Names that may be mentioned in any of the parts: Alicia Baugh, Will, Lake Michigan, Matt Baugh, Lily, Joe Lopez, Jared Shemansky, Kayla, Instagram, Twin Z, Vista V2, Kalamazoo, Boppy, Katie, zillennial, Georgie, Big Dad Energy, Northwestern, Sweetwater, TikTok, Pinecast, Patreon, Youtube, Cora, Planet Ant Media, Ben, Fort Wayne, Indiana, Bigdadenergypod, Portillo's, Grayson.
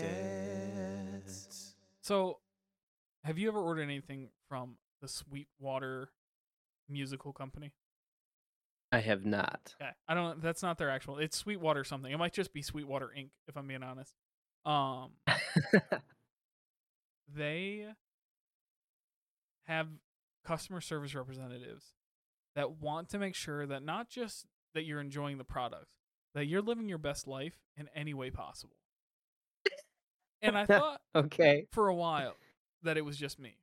Dance. So, have you ever ordered anything from the Sweetwater musical company? I have not. Okay. I don't. That's not their actual. It's Sweetwater something. It might just be Sweetwater Inc. If I'm being honest. They have customer service representatives that want to make sure that not just that you're enjoying the product, that you're living your best life in any way possible. And I thought okay for a while that it was just me.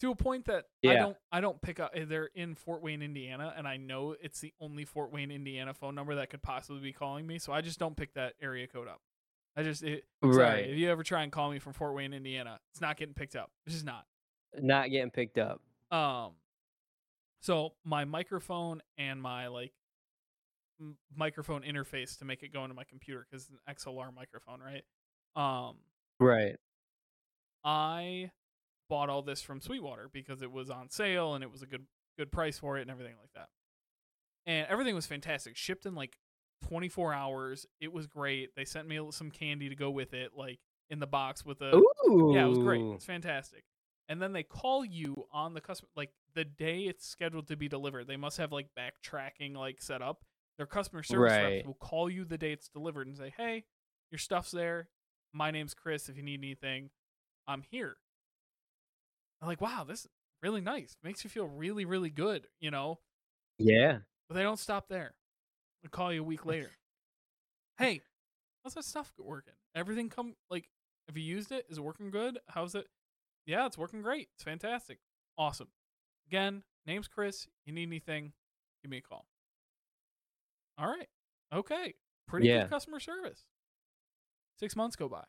To a point that I don't pick up. They're in Fort Wayne, Indiana, and I know it's the only Fort Wayne, Indiana phone number that could possibly be calling me, so I just don't pick that area code up. Sorry, if you ever try and call me from Fort Wayne, Indiana, it's not getting picked up. It's just not getting picked up. So my microphone and my microphone interface to make it go into my computer, because it's an XLR microphone, right? Right. I bought all this from Sweetwater because it was on sale and it was a good price for it and everything like that. And everything was fantastic. Shipped in 24 hours. It was great. They sent me some candy to go with it, in the box with a... Ooh. Yeah, it was great. It's fantastic. And then they call you on the customer, the day it's scheduled to be delivered. They must have backtracking set up. Their customer service reps will call you the day it's delivered and say, "Hey, your stuff's there. My name's Chris. If you need anything, I'm here." I'm like, wow, this is really nice. Makes you feel really, really good, you know? Yeah. But they don't stop there. They call you a week later. "Hey, how's that stuff working? Everything have you used it? Is it working good? How's it?" "Yeah, it's working great. It's fantastic." "Awesome. Again, name's Chris. You need anything, give me a call." All right. Okay. Pretty good customer service. 6 months go by.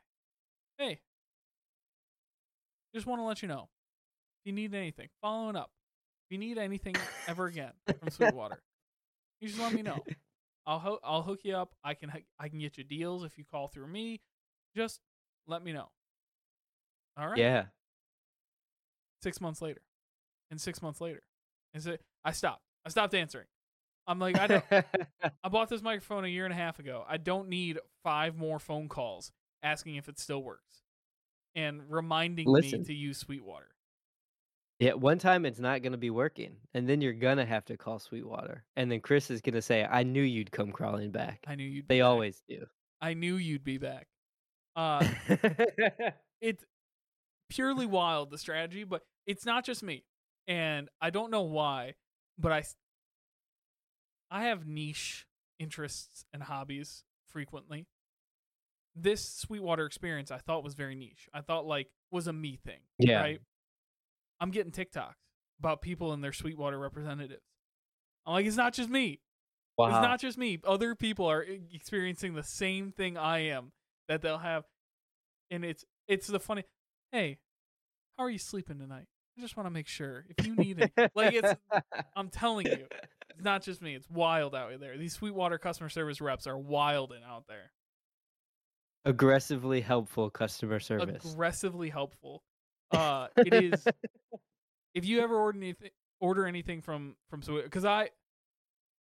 "Hey, just want to let you know, if you need anything, following up, if you need anything ever again from Sweetwater, you just let me know. I'll hook you up. I can get you deals if you call through me. Just let me know." All right. Yeah. 6 months later, and 6 months later, and so I stopped. I stopped answering. I'm like, I don't. I bought this microphone a year and a half ago. I don't need 5 more phone calls asking if it still works and reminding me to use Sweetwater. Yeah, one time it's not going to be working, and then you're going to have to call Sweetwater, and then Chris is going to say, "I knew you'd come crawling back. I knew you'd." They always do. "I knew you'd be back." It's purely wild, the strategy, but it's not just me, and I don't know why, but I have niche interests and hobbies frequently. This Sweetwater experience I thought was very niche. I thought was a me thing. Yeah. Right? I'm getting TikToks about people and their Sweetwater representatives. I'm like, it's not just me. Wow. It's not just me. Other people are experiencing the same thing I am that they'll have. And it's the funny, "Hey, how are you sleeping tonight? I just want to make sure if you need it." I'm telling you, it's not just me. It's wild out there. These Sweetwater customer service reps are wilding out there. Aggressively helpful customer service. Aggressively helpful. It is. If you ever order anything from Sweetwater, because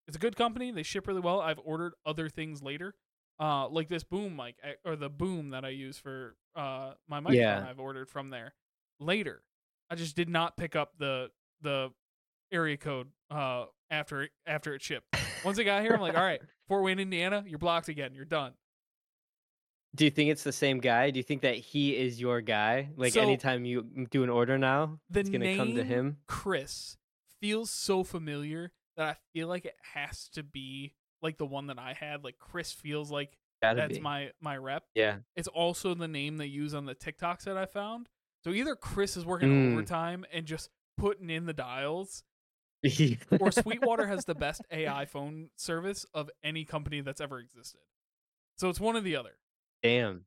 it's a good company. They ship really well. I've ordered other things later, like this boom mic or the boom that I use for my microphone. Yeah. I've ordered from there later. I just did not pick up the area code after it shipped. Once it got here, I'm like, all right, Fort Wayne, Indiana, you're blocked again. You're done. Do you think it's the same guy? Do you think that he is your guy? Anytime you do an order now, it's going to come to him? Chris feels so familiar that I feel like it has to be the one that I had. Chris feels like that's my rep. Yeah. It's also the name they use on the TikToks that I found. So either Chris is working overtime and just putting in the dials, or Sweetwater has the best AI phone service of any company that's ever existed. So it's one or the other. Damn.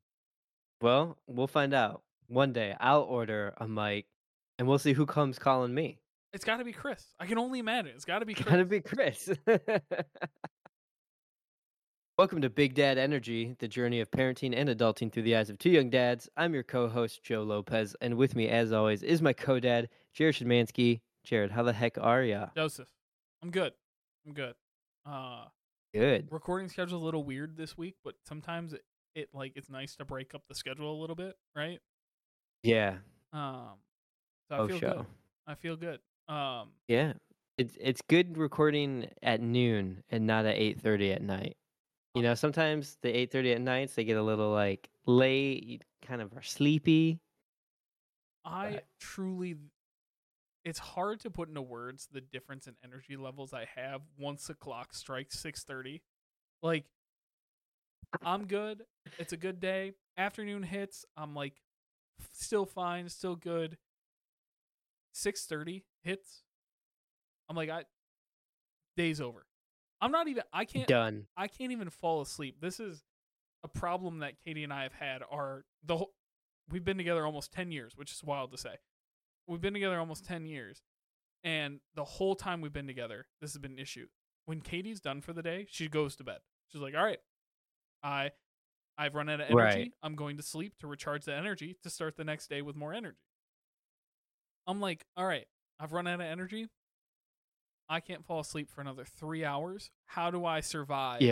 Well, we'll find out. One day I'll order a mic and we'll see who comes calling me. It's got to be Chris. I can only imagine. It's got to be Chris. Welcome to Big Dad Energy, the journey of parenting and adulting through the eyes of two young dads. I'm your co-host, Joe Lopez, and with me, as always, is my co-dad, Jared Shemansky. Jared, how the heck are ya? Joseph, I'm good. Recording schedule's a little weird this week, but sometimes it like it's nice to break up the schedule a little bit, right? Yeah. So I feel good. I feel good. Yeah. It's good recording at noon and not at 8:30 at night. You know, sometimes the 8:30 at nights they get a little like late, you kind of are sleepy. It's hard to put into words the difference in energy levels I have once the clock strikes 6:30. Like, I'm good. It's a good day. Afternoon hits. I'm like, still fine, still good. 6:30 hits. I'm like, day's over. I'm not even. I can't. Done. I can't even fall asleep. This is a problem that Katie and I have had. We've been together almost 10 years, which is wild to say. We've been together almost 10 years, and the whole time we've been together, this has been an issue. When Katie's done for the day, she goes to bed. She's like, "All right, I've run out of energy. Right. I'm going to sleep to recharge the energy to start the next day with more energy." I'm like, "All right, I've run out of energy. I can't fall asleep for another 3 hours. How do I survive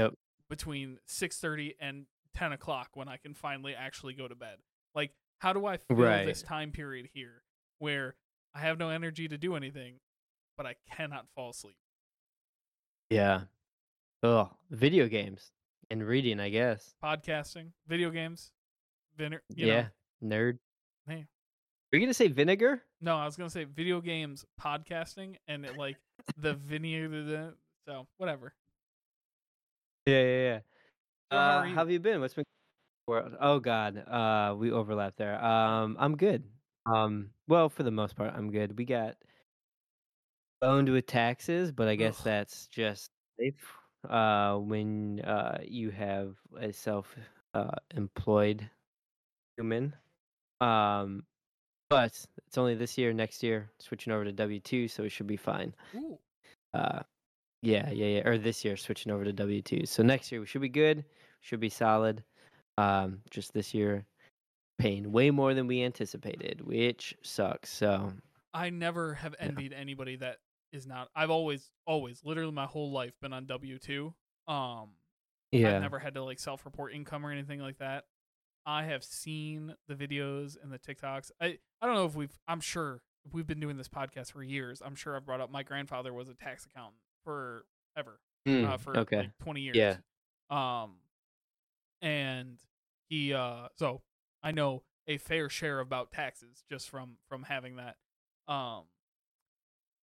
between 6:30 and 10 o'clock when I can finally actually go to bed? Like, how do I fill this time period here where I have no energy to do anything, but I cannot fall asleep?" Yeah. Oh, video games and reading, I guess. Podcasting, video games. Nerd. Hey. Are you going to say vinegar? No, I was going to say video games, podcasting, and it, like the vinegar. So, whatever. Yeah. How have you been? What's been world? Oh, God. We overlapped there. I'm good. Well, for the most part, I'm good. We got boned with taxes, but I guess that's just safe when you have a self-employed human. But it's only this year, next year, switching over to W-2, so it should be fine. Ooh. Or this year, switching over to W-2. So next year, we should be good, should be solid. Just this year, paying way more than we anticipated, which sucks. So I never have envied anybody that is not. I've always, literally my whole life, been on W-2. I've never had to like self-report income or anything like that. I have seen the videos and the TikToks. I don't know if we've been doing this podcast for years. I'm sure I've brought up my grandfather was a tax accountant forever, like 20 years. Yeah. And he, so I know a fair share about taxes just from having that.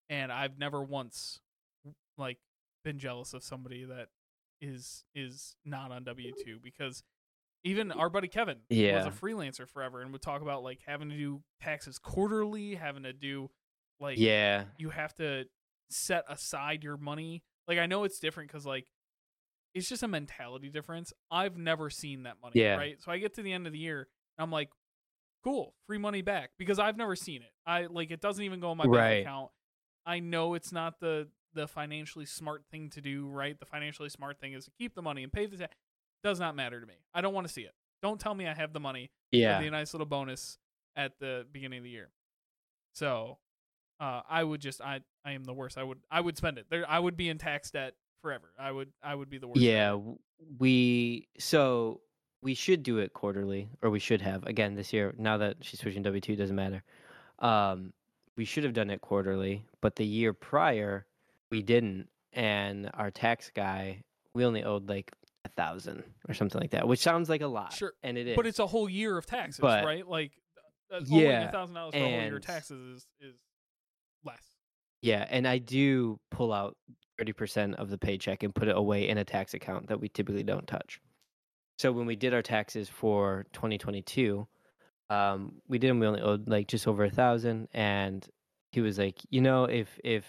And I've never once like been jealous of somebody that is not on W-2 because even our buddy Kevin was a freelancer forever and would talk about like having to do taxes quarterly, having to do like you have to set aside your money. Like I know it's different because like it's just a mentality difference. I've never seen that money, right? So I get to the end of the year and I'm like, cool, free money back because I've never seen it. I like it doesn't even go in my bank account. I know it's not the financially smart thing to do, right? The financially smart thing is to keep the money and pay the tax. Does not matter to me. I don't want to see it. Don't tell me I have the money. Yeah. It'll be a nice little bonus at the beginning of the year. So I am the worst. I would spend it. I would be in tax debt forever. I would be the worst. Yeah. We should do it quarterly, or we should have. Again, this year, now that she's switching W-2, it doesn't matter. We should have done it quarterly, but the year prior we didn't, and our tax guy, we only owed like 1,000 or something like that, which sounds like a lot. Sure. And it is. But it's a whole year of taxes, right? Like $1,000 for a whole year of taxes is less. Yeah, and I do pull out 30% of the paycheck and put it away in a tax account that we typically don't touch. So when we did our taxes for 2022, we only owed like just over 1,000, and he was like, you know, if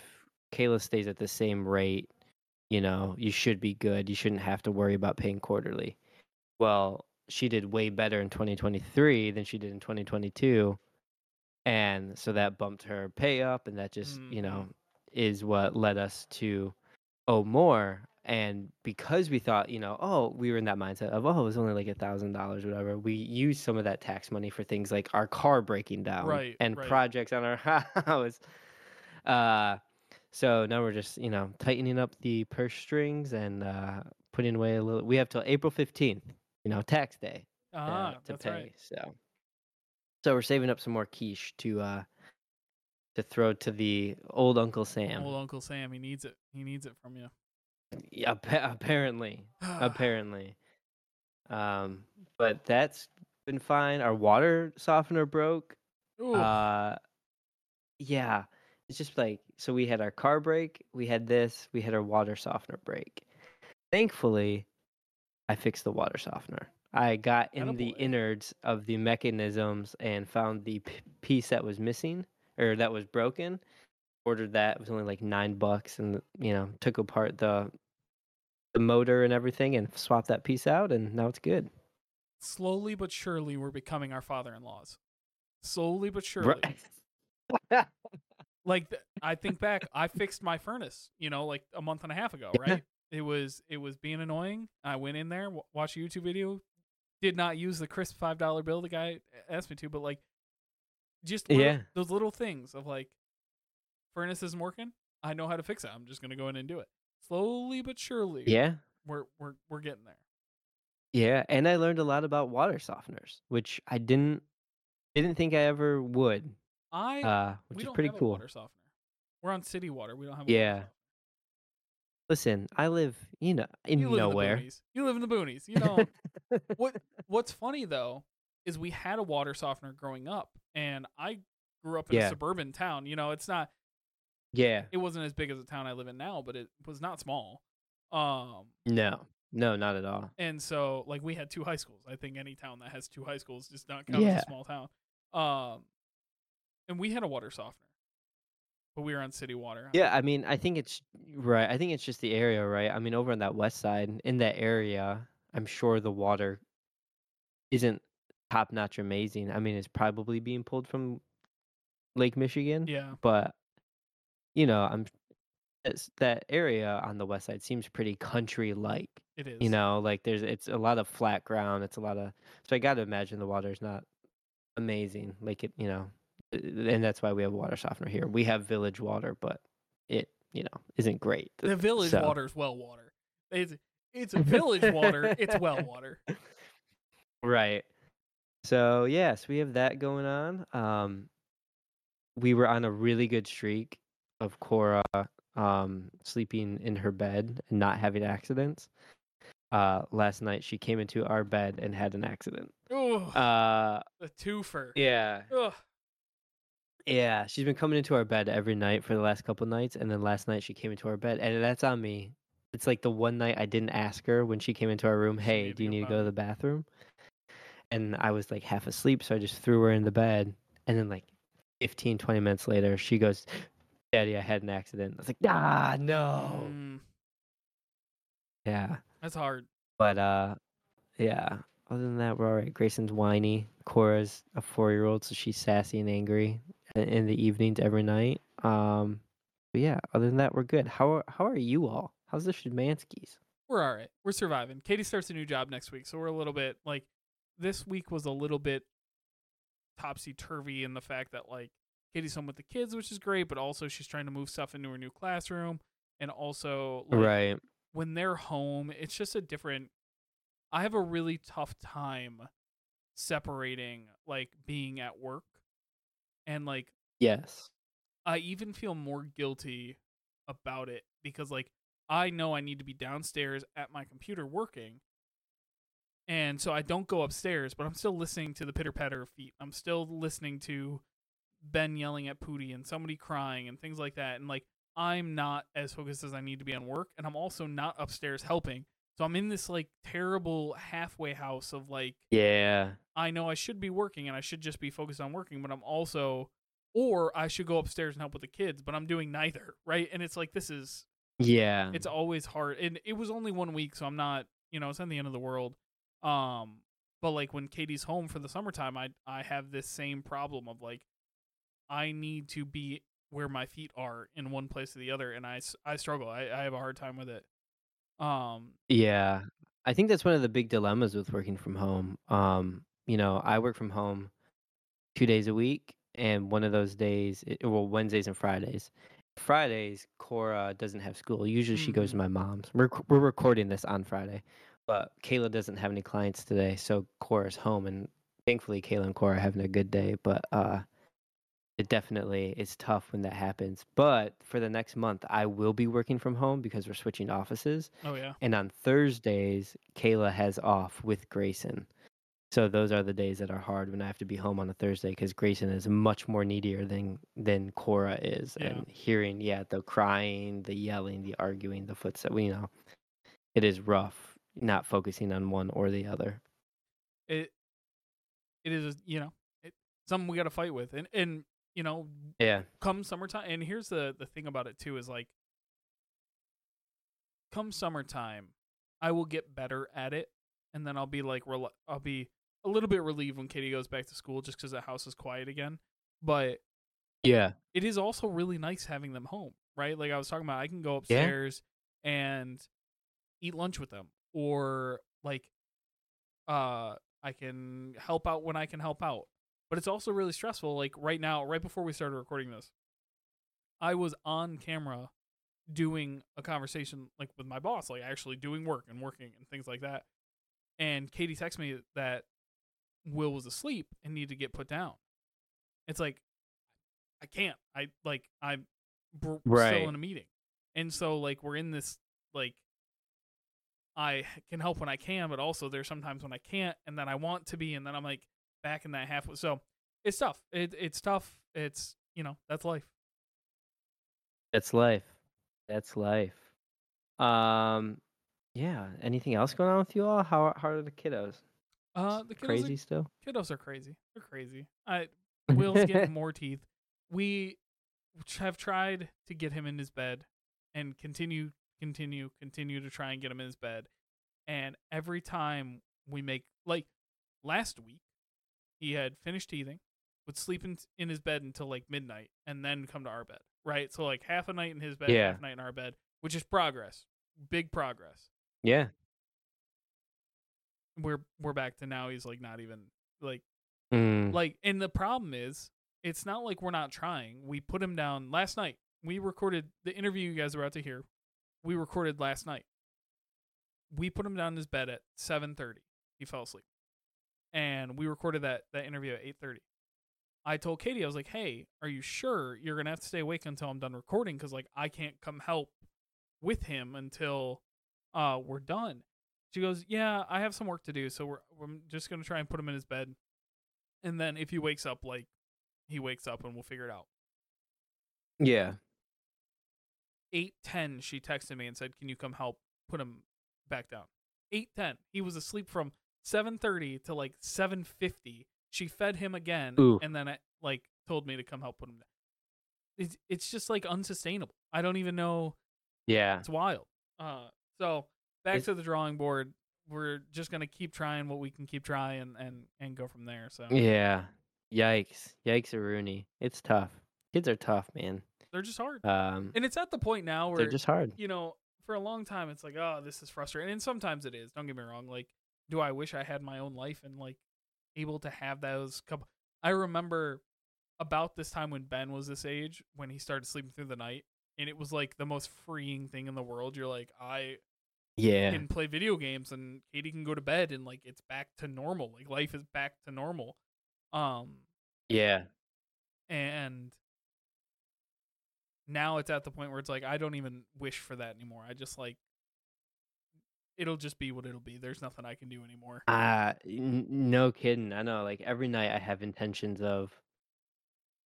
Kayla stays at the same rate, you know, you should be good. You shouldn't have to worry about paying quarterly. Well, she did way better in 2023 than she did in 2022. And so that bumped her pay up. And that just, you know, is what led us to owe more. And because we thought, you know, we were in that mindset of, it was only like $1,000, whatever. We used some of that tax money for things like our car breaking down and projects on our house. So now we're just, you know, tightening up the purse strings and putting away a little. We have till April 15th you know, tax day to pay. Right. So we're saving up some more quiche to throw to the old Uncle Sam. Old Uncle Sam, he needs it. He needs it from you. Yeah, apparently. But that's been fine. Our water softener broke. Ooh. Yeah. It's just like, so we had our car break, we had this, we had our water softener break. Thankfully, I fixed the water softener. I got in the innards of the mechanisms and found the piece that was missing or that was broken. Ordered that. It was only like $9, and you know, took apart the motor and everything, and swapped that piece out, and now it's good. Slowly but surely, we're becoming our father-in-laws. Slowly but surely. Right. I think back, I fixed my furnace, you know, like a month and a half ago, right? It was being annoying. I went in there, watched a YouTube video, did not use the crisp $5 bill the guy asked me to, but like, just those little things of like, furnace isn't working. I know how to fix it. I'm just gonna go in and do it. Slowly but surely. Yeah. We're getting there. Yeah, and I learned a lot about water softeners, which I didn't think I ever would. Which is pretty cool. Water softener. We're on city water. We don't have. Yeah. Water. Listen, I live, you know, in nowhere. You live in the boonies. You know what's funny though is we had a water softener growing up, and I grew up in a suburban town. You know, it's not. Yeah. It wasn't as big as the town I live in now, but it was not small. No, not at all. And so, like, we had two high schools. I think any town that has two high schools does not count as a small town. And we had a water softener, but we were on city water. Yeah, I mean, I think it's right. I think it's just the area, right? I mean, over on that west side, in that area, I'm sure the water isn't top-notch amazing. I mean, it's probably being pulled from Lake Michigan. Yeah. But... you know, that area on the west side seems pretty country-like. It is. You know, like it's a lot of flat ground. It's a lot of, so I got to imagine the water is not amazing. Like it, you know, and that's why we have a water softener here. We have village water, but it, you know, isn't great. The village water is well water. It's village water. It's well water. Right. So yes, we have that going on. We were on a really good streak of Cora sleeping in her bed and not having accidents. Last night she came into our bed and had an accident. A twofer. Yeah. Ugh. Yeah, she's been coming into our bed every night for the last couple nights, and then last night she came into our bed, and that's on me. It's like the one night I didn't ask her when she came into our room, hey, do you need to go to the bathroom? And I was like half asleep, so I just threw her in the bed, and then like 15, 20 minutes later she goes, Daddy, I had an accident. I was like, no. Yeah. That's hard. But, yeah. Other than that, we're all right. Grayson's whiny. Cora's a 4-year-old, so she's sassy and angry in the evenings every night. But yeah, other than that, we're good. How are you all? How's the Shemanskys? We're all right. We're surviving. Katie starts a new job next week, so we're a little bit, like, this week was a little bit topsy-turvy in the fact that, like, Katie's home with the kids, which is great, but also she's trying to move stuff into her new classroom. And also, like, right, when they're home, it's just a different... I have a really tough time separating, like, being at work. And, like... yes. I even feel more guilty about it because, like, I know I need to be downstairs at my computer working. And so I don't go upstairs, but I'm still listening to the pitter-patter of feet. I'm still listening to Ben yelling at Pootie and somebody crying and things like that, and like I'm not as focused as I need to be on work, and I'm also not upstairs helping, so I'm in this like terrible halfway house of like, yeah, I know I should be working and I should just be focused on working, but I'm also, or I should go upstairs and help with the kids, but I'm doing neither, right? And it's like, this is, yeah, it's always hard. And it was only 1 week, so I'm not, you know, it's not the end of the world. But like when Katie's home for the summertime, I have this same problem of like, I need to be where my feet are in one place or the other, and I struggle. I have a hard time with it. Yeah, I think that's one of the big dilemmas with working from home. You know, I work from home 2 days a week, and one of those days, Wednesdays and Fridays. Fridays, Cora doesn't have school. Usually she goes to my mom's. We're recording this on Friday. But Kayla doesn't have any clients today, so Cora's home, and thankfully Kayla and Cora are having a good day. But it definitely is tough when that happens. But for the next month, I will be working from home because we're switching offices. Oh, yeah. And on Thursdays, Kayla has off with Grayson. So those are the days that are hard when I have to be home on a Thursday, because Grayson is much more needier than Cora is. Yeah. And hearing, the crying, the yelling, the arguing, the footsteps, it is rough not focusing on one or the other. It is something we got to fight with. Come summertime. And here's the thing about it too, is like, come summertime, I will get better at it. And then I'll be like, I'll be a little bit relieved when Katie goes back to school, just because the house is quiet again. But it is also really nice having them home, right? Like I was talking about, I can go upstairs and eat lunch with them, or like, I can help out when I can help out. But it's also really stressful. Like right now, right before we started recording this, I was on camera doing a conversation like with my boss, like actually doing work and working and things like that. And Katie texted me that Will was asleep and needed to get put down. It's like, I can't. I'm still in a meeting. And so, like, we're in this, like, I can help when I can, but also there's sometimes when I can't, and then I want to be, and then I'm, like, back in that half. So, it's tough. It's tough. It's, that's life. That's life. Yeah. Anything else going on with you all? How are the kiddos? The kiddos crazy still. Kiddos are crazy. They're crazy. Will's getting more teeth. We have tried to get him in his bed, and continue to try and get him in his bed. And every time we make, like last week, he had finished teething, would sleep in his bed until like midnight, and then come to our bed. Right. So like half a night in his bed, half a night in our bed, which is progress. Big progress. Yeah. We're back to now he's like not even like and the problem is it's not like we're not trying. We put him down last night. We recorded the interview you guys are about to hear. We recorded last night. We put him down in his bed at 7:30. He fell asleep. And we recorded that interview at 8:30. I told Katie, I was like, "Hey, are you sure you're going to have to stay awake until I'm done recording, cuz like I can't come help with him until we're done." She goes, "Yeah, I have some work to do, so I'm just gonna try and put him in his bed, and then if he wakes up, like he wakes up, and we'll figure it out." Yeah. 8:10, she texted me and said, "Can you come help put him back down?" 8:10, he was asleep from 7:30 to like 7:50. She fed him again, and then told me to come help put him down. It's just like unsustainable. I don't even know. Yeah. It's wild. So back to the drawing board. We're just going to keep trying what we can keep trying and go from there. So yeah. Yikes-a-rooney. It's tough. Kids are tough, man. They're just hard. And it's at the point now where they're just hard. For a long time, it's like, oh, this is frustrating. And sometimes it is. Don't get me wrong. Like, do I wish I had my own life and like able to have those couple. I remember about this time when Ben was this age, when he started sleeping through the night. And it was like the most freeing thing in the world. You're like, I can play video games, and Katie can go to bed, and like it's back to normal. Like life is back to normal. And now it's at the point where it's like I don't even wish for that anymore. I just like it'll just be what it'll be. There's nothing I can do anymore. No kidding. I know. Like every night I have intentions of,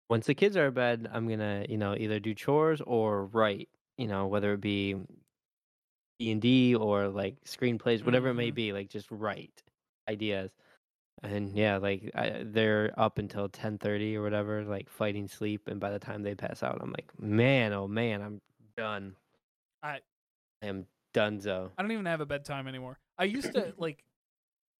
once the kids are in bed, I'm going to, either do chores or write, whether it be D&D or like screenplays, whatever it may be, like just write ideas. And they're up until 10:30 or whatever, like fighting sleep. And by the time they pass out, I'm like, man, oh man, I'm done. I am donezo. I don't even have a bedtime anymore. I used to like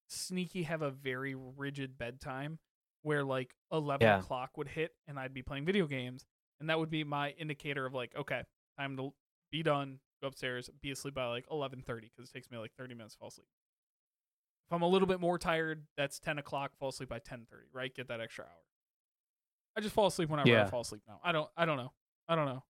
sneaky have a very rigid bedtime, where like 11 o'clock would hit and I'd be playing video games, and that would be my indicator of like, okay, time to be done, go upstairs, be asleep by like 11:30, because it takes me like 30 minutes to fall asleep. If I'm a little bit more tired, that's 10 o'clock, fall asleep by 10:30, right? Get that extra hour. I just fall asleep whenever I fall asleep now. I don't know.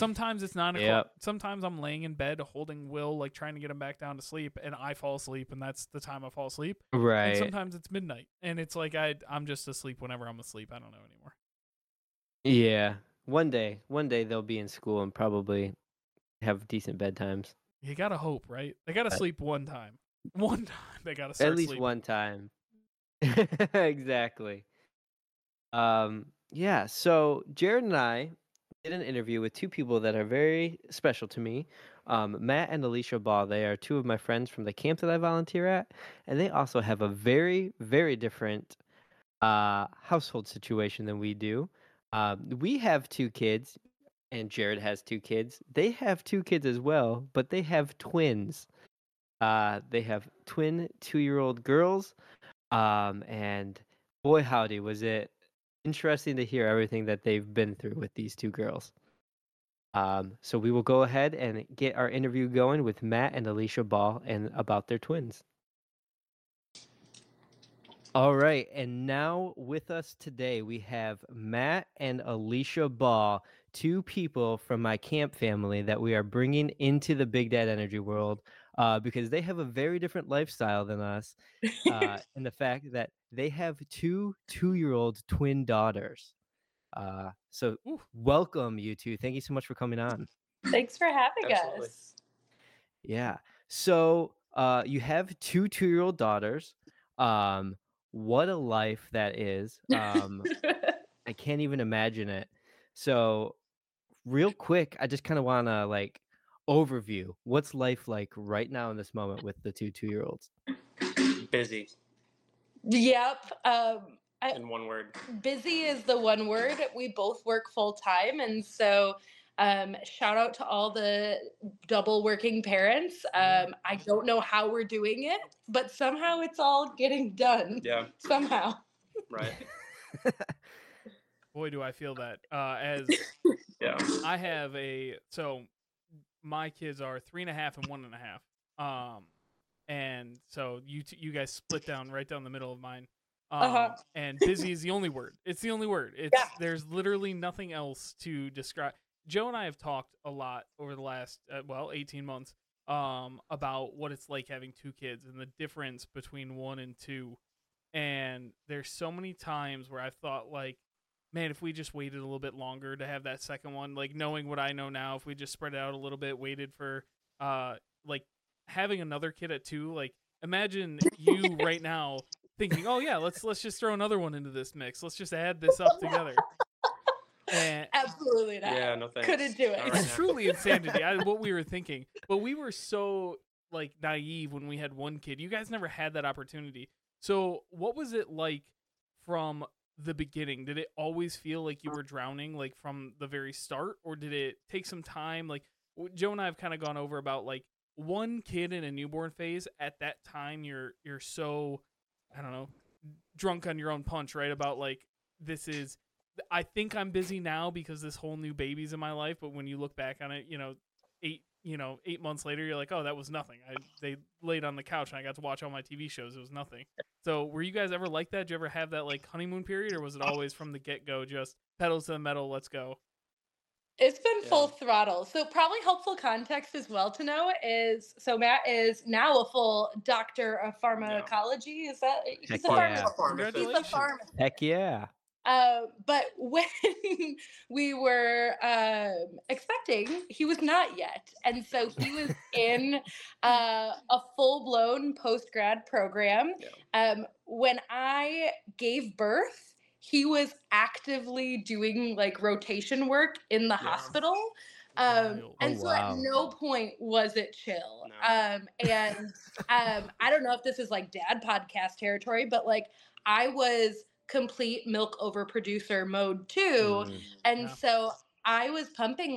Sometimes it's 9 o'clock. Yep. Sometimes I'm laying in bed holding Will, like trying to get him back down to sleep, and I fall asleep, and that's the time I fall asleep. Right. And sometimes it's midnight, and it's like I'm just asleep whenever I'm asleep. I don't know anymore. Yeah. One day they'll be in school and probably have decent bedtimes. You gotta hope, right? They gotta sleep one time. One time they gotta start sleeping. At least one time. Exactly. Yeah, so Jared and I did an interview with two people that are very special to me, Matt and Alicia Baugh. They are two of my friends from the camp that I volunteer at, and they also have a very, very different household situation than we do. We have two kids, and Jared has two kids. They have two kids as well, but they have twins. They have twin 2-year-old girls, and boy howdy, was it interesting to hear everything that they've been through with these two girls. So we will go ahead and get our interview going with Matt and Alicia Baugh and about their twins. All right, and now with us today we have Matt and Alicia Baugh, two people from my camp family that we are bringing into the Big Dad Energy world because they have a very different lifestyle than us, and the fact that they have two 2-year-old twin daughters. So welcome, you two. Thank you so much for coming on. Thanks for having Absolutely. Us. Yeah. So you have two 2-year-old daughters. What a life that is. I can't even imagine it. So real quick, I just kind of want to overview what's life like right now in this moment with the two 2-year-olds. Busy. Yep. In one word. Busy is the one word. We both work full time. And so shout out to all the double working parents. I don't know how we're doing it, but somehow it's all getting done. Yeah. Somehow. Right. Boy, do I feel that. I have my kids are 3.5 and 1.5. And so you guys split right down the middle of mine. And busy is the only word. It's the only word. There's literally nothing else to describe. Joe and I have talked a lot over the last 18 months about what it's like having two kids and the difference between one and two. And there's so many times where I've thought man, if we just waited a little bit longer to have that second one, knowing what I know now, if we just spread it out a little bit, waited for having another kid at two, imagine you right now thinking, oh yeah, let's just throw another one into this mix. Let's just add this up together. Absolutely not. Yeah, no thanks. Couldn't do it. Right, it's truly insanity. What we were thinking, but we were so naive when we had one kid. You guys never had that opportunity. So what was it like from the beginning? Did it always feel like you were drowning, from the very start, or did it take some time? Joe and I have kind of gone over about one kid in a newborn phase. At that time, you're so, I don't know, drunk on your own punch, right? About this is. I think I'm busy now because this whole new baby's in my life. But when you look back on it, 8 months later, you're like, oh, that was nothing. They laid on the couch and I got to watch all my TV shows. It was nothing. So were you guys ever like that? Did you ever have that honeymoon period, or was it always from the get go, just pedals to the metal, let's go? It's been full throttle. So probably helpful context as well to know is, so Matt is now a full doctor of pharmacology. Is that? He's a pharmacist. He's a pharmacist. Heck yeah. But when we were expecting, he was not yet. And so he was in a full-blown post-grad program. Yeah. When I gave birth, he was actively doing rotation work in the hospital. At no point was it chill. No. I don't know if this is dad podcast territory, but I was complete milk overproducer mode too. And so I was pumping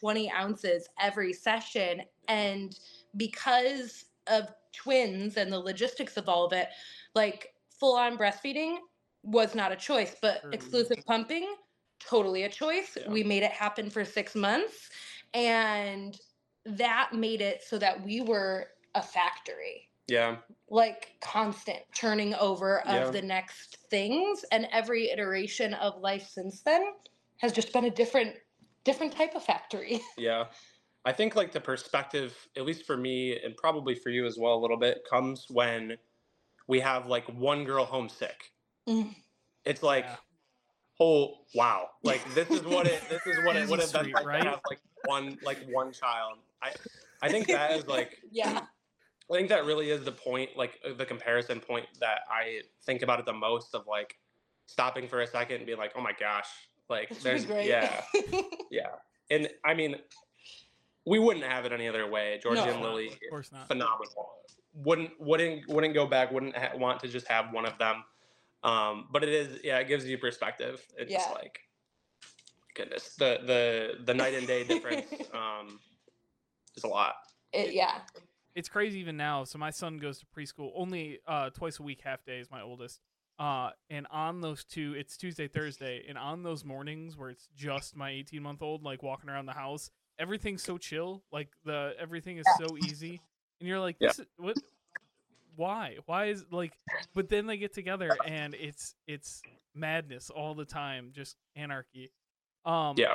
20 ounces every session. And because of twins and the logistics of all of it, full on breastfeeding was not a choice, but exclusive pumping, totally a choice. Yeah. We made it happen for 6 months, and that made it so that we were a factory. Yeah. Constant turning over of the next things, and every iteration of life since then has just been a different different type of factory. Yeah. I think like the perspective, at least for me and probably for you as well a little bit, comes when we have like one girl homesick. Mm. It's like, yeah. Oh, wow. Like this is what it would have been like, right? To have like one child. I think that is like, yeah. I think that really is the point, like the comparison point that I think about it the most, of like stopping for a second and being like, oh my gosh, like there's, yeah, yeah. And I mean, we wouldn't have it any other way. Georgie and Lily, of course not. Phenomenal. Wouldn't go back. Wouldn't want to just have one of them. But it is, yeah, it gives you perspective. It's yeah. like, goodness, the night and day difference is a lot. Yeah. It's crazy even now. So my son goes to preschool only twice a week, half days, my oldest. And on those two, it's Tuesday, Thursday. And on those mornings where it's just my 18-month-old, like walking around the house, everything's so chill. Like everything is so easy. And you're like, this is, what? Why is like, but then they get together and it's madness all the time, just anarchy. Yeah.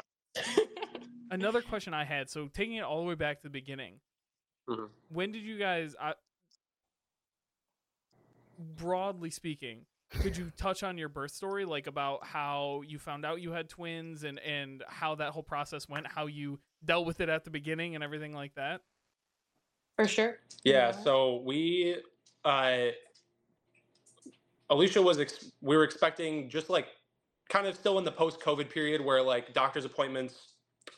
Another question I had. So taking it all the way back to the beginning, mm-hmm. when did you guys, broadly speaking, could you touch on your birth story? Like about how you found out you had twins and how that whole process went, how you dealt with it at the beginning and everything like that? For sure. Yeah. So we, Alicia was, we were expecting just like kind of still in the post-COVID period where like doctor's appointments,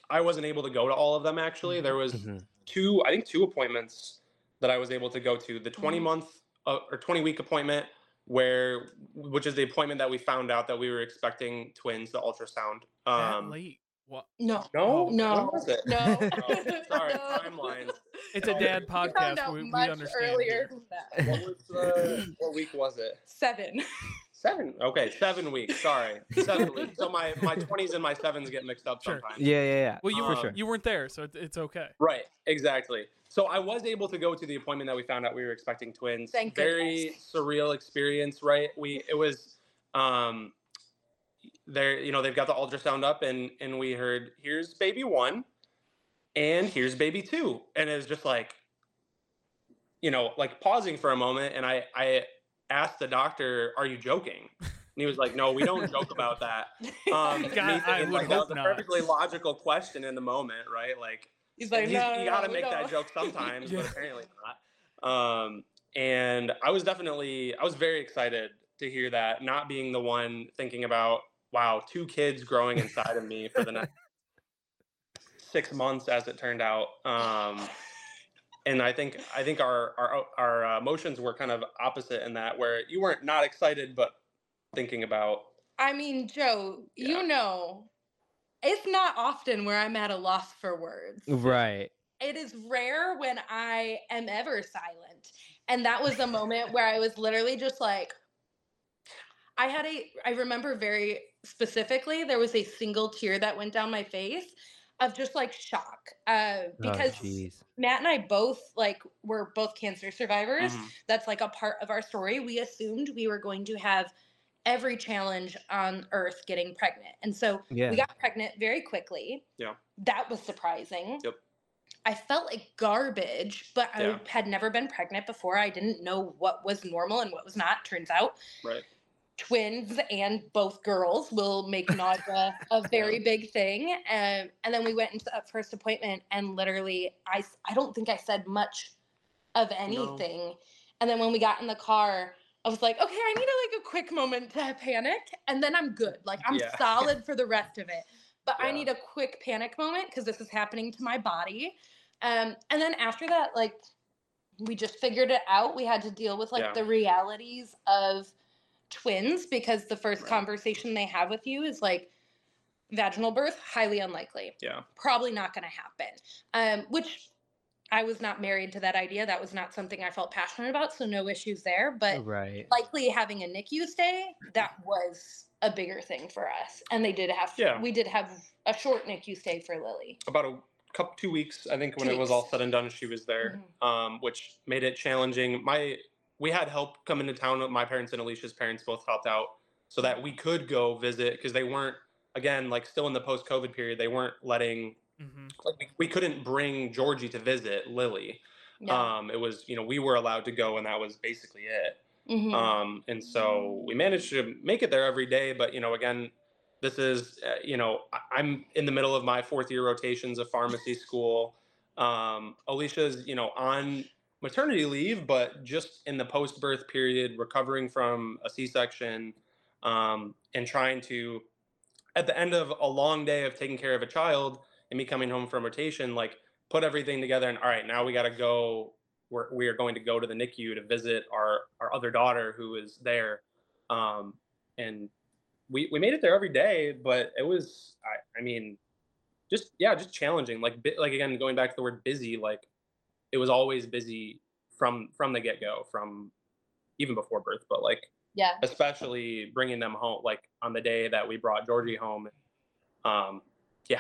I wasn't able to go to all of them actually. There was mm-hmm. two appointments that I was able to go to. The 20-week appointment which is the appointment that we found out that we were expecting twins, the ultrasound. That late. What? No. Was it? No. Sorry, timelines. It's a dad podcast. We understand. Earlier than that. What week was it? 7. Okay, 7 weeks. Sorry, 7 weeks. So my 20s and my 7s get mixed up sometimes. Yeah. Well, you weren't there, so it's okay. Right. Exactly. So I was able to go to the appointment that we found out we were expecting twins. Thank you. Surreal experience, right? It was. There, you know, they've got the ultrasound up and we heard, here's baby 1 and here's baby 2. And it was just like, you know, like pausing for a moment. And I asked the doctor, are you joking? And he was like, no, we don't joke about that. That was a perfectly logical question in the moment, right? Like, he's like, you gotta make that joke sometimes, yeah. But apparently not. And I was very excited to hear that, not being the one thinking about, wow, 2 kids growing inside of me for the next 6 months, as it turned out. And I think our emotions were kind of opposite in that, where you weren't not excited, but thinking about. I mean, Joe, yeah. You know, it's not often where I'm at a loss for words. Right. It is rare when I am ever silent. And that was a moment where I was literally just like, I remember very specifically, there was a single tear that went down my face of just like shock, because Matt and I both like were both cancer survivors. Mm-hmm. That's like a part of our story. We assumed we were going to have every challenge on earth getting pregnant. And so we got pregnant very quickly. Yeah. That was surprising. Yep. I felt like garbage, but I had never been pregnant before. I didn't know what was normal and what was not, turns out. Right. Twins and both girls will make nausea a very big thing. And then we went into that first appointment and literally, I don't think I said much of anything. No. And then when we got in the car, I was like, okay, I need a quick moment to panic. And then I'm good. Like I'm solid for the rest of it. But I need a quick panic moment because this is happening to my body. And then after that, like we just figured it out. We had to deal with like the realities of twins, because the first conversation they have with you is like vaginal birth, highly unlikely, probably not going to happen, which I was not married to that idea. That was not something I felt passionate about, so no issues there, but likely having a NICU stay, that was a bigger thing for us, and they did have we did have a short NICU stay for Lily, about a couple 2 weeks, I think, when it was all said and done, she was there. Mm-hmm. Which made it challenging. We had help come into town. My parents and Alicia's parents both helped out so that we could go visit, because they weren't again, like still in the post-COVID period, they weren't letting, like we couldn't bring Georgie to visit Lily. No. It was, you know, we were allowed to go and that was basically it. And so we managed to make it there every day. But, you know, again, this is, you know, I'm in the middle of my fourth year rotations of pharmacy school. Alicia's, you know, on maternity leave, but just in the post-birth period, recovering from a C-section, and trying to, at the end of a long day of taking care of a child and me coming home from rotation, like put everything together and all right, now we got to go, we are going to go to the NICU to visit our other daughter who is there. And we made it there every day, but it was, I mean, just, yeah, just challenging. Like again, going back to the word busy, like it was always busy from the get-go, from even before birth, but like, yeah, especially bringing them home, like on the day that we brought Georgie home. Yeah.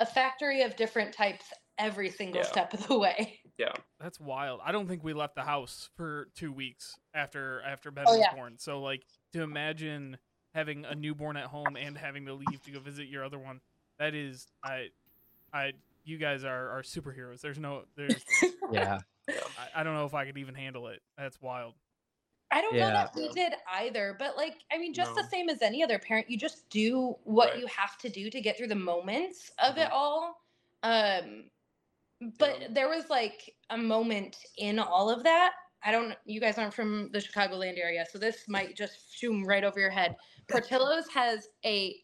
A factory of different types every single step of the way. Yeah. That's wild. I don't think we left the house for 2 weeks after Ben was born. So like to imagine having a newborn at home and having to leave to go visit your other one. That is, you guys are superheroes. There's yeah. I don't know if I could even handle it. That's wild. I don't know that we did either, but like, I mean, just the same as any other parent, you just do what you have to do to get through the moments of it all. But there was like a moment in all of that. You guys aren't from the Chicagoland area, so this might just zoom right over your head. Portillo's has a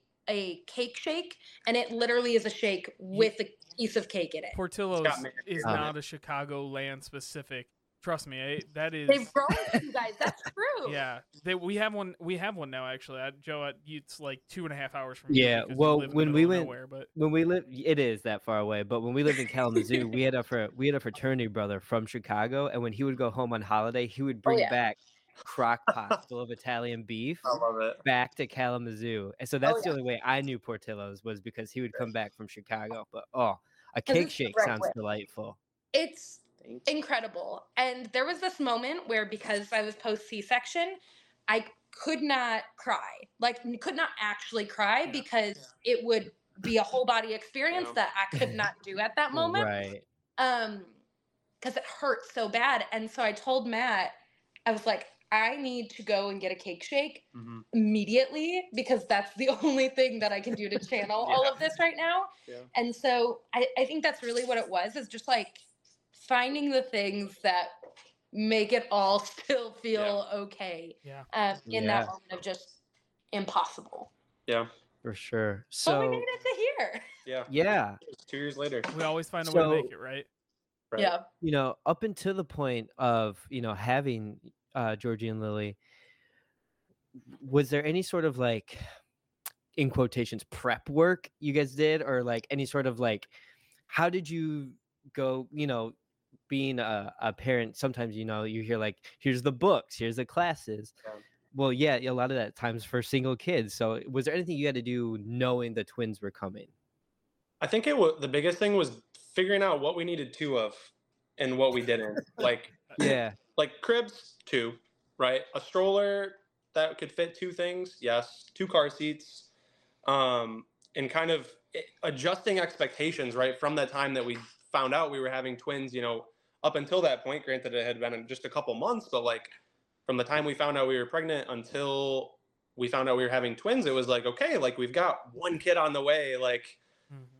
cake shake, and it literally is a shake with a piece of cake in it. Portillo's is not a Chicagoland specific. Trust me, that is. They've grown with you guys. That's true. Yeah, we have one now. Actually, Joe, it's like 2.5 hours from here. Yeah, well, it is that far away. But when we lived in Kalamazoo, we had a fraternity brother from Chicago, and when he would go home on holiday, he would bring back crock pots full of Italian beef back to Kalamazoo, and so that's the only way I knew Portillo's was because he would come back from Chicago. But a cake shake sounds delightful. It's incredible. And there was this moment where, because I was post C-section, I could not cry, like could not actually cry because it would be a whole body experience that I could not do at that moment. Right. Because it hurt so bad. And so I told Matt, I was like, I need to go and get a cake shake immediately because that's the only thing that I can do to channel all of this right now. Yeah. And so I think that's really what it was, is just like finding the things that make it all still feel okay in that moment of just impossible. Yeah, for sure. So but we made it to here. Yeah. Yeah. 2 years later. We always find a way to make it, right? Right. Yeah. You know, up until the point of, you know, having Georgie and Lily, was there any sort of like, in quotations, prep work you guys did, or like any sort of like, how did you go, you know, being a parent, sometimes, you know, you hear like, here's the books, here's the classes. Yeah. Well, yeah, a lot of that times for single kids. So was there anything you had to do knowing the twins were coming? I think the biggest thing was figuring out what we needed two of and what we didn't. Like, like cribs, two, right? A stroller that could fit two things. Yes. Two car seats. And kind of adjusting expectations, right? From the time that we found out we were having twins, you know, up until that point, granted it had been just a couple months, but like from the time we found out we were pregnant until we found out we were having twins, it was like, okay, like we've got one kid on the way, like,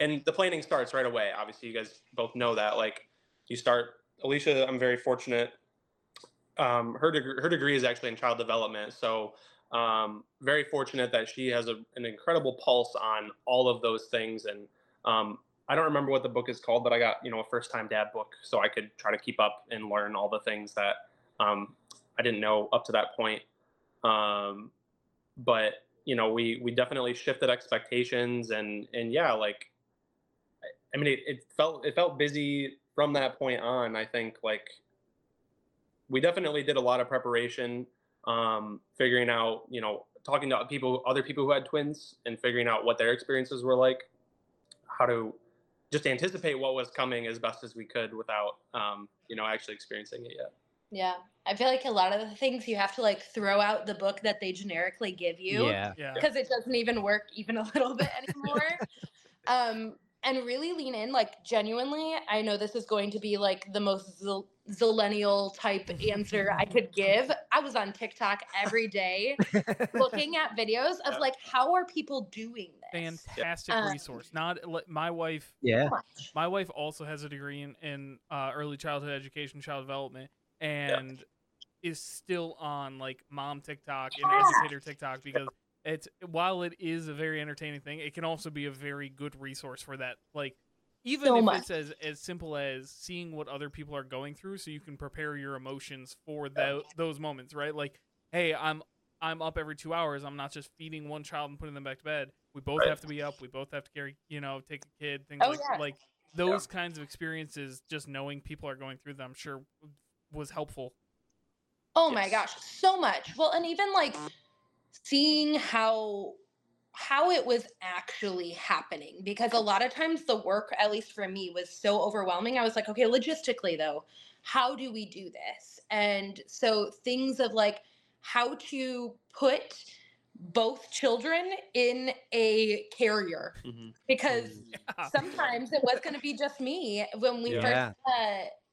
and the planning starts right away. Obviously you guys both know that, like you start, Alicia, I'm very fortunate. Her degree is actually in child development. So very fortunate that she has an incredible pulse on all of those things. And, I don't remember what the book is called, but I got, you know, a first-time dad book, so I could try to keep up and learn all the things that I didn't know up to that point. But, you know, we definitely shifted expectations, and yeah, like, I mean, it felt busy from that point on. I think, like, we definitely did a lot of preparation, figuring out, you know, talking to other people who had twins and figuring out what their experiences were like, how to just anticipate what was coming as best as we could without, you know, actually experiencing it yet. Yeah. I feel like a lot of the things you have to like throw out the book that they generically give you. Yeah. Because it doesn't even work even a little bit anymore. And really lean in, like genuinely, I know this is going to be like the most zillennial type answer I could give. I was on TikTok every day looking at videos of like, how are people doing this? Fantastic resource. My wife also has a degree in early childhood education, child development, and is still on like mom TikTok and educator TikTok because it's, while it is a very entertaining thing, it can also be a very good resource for that. Like, even it's as simple as seeing what other people are going through, so you can prepare your emotions for those moments, right? Like, hey, I'm up every 2 hours. I'm not just feeding one child and putting them back to bed. We both have to be up. We both have to carry, take a kid, things like those kinds of experiences. Just knowing people are going through them, I'm sure, was helpful. Oh my gosh, so much. Well, and even like seeing how it was actually happening, because a lot of times the work, at least for me, was so overwhelming. I was like, okay, logistically though, how do we do this? And so things of like how to put both children in a carrier, because sometimes it was going to be just me. When we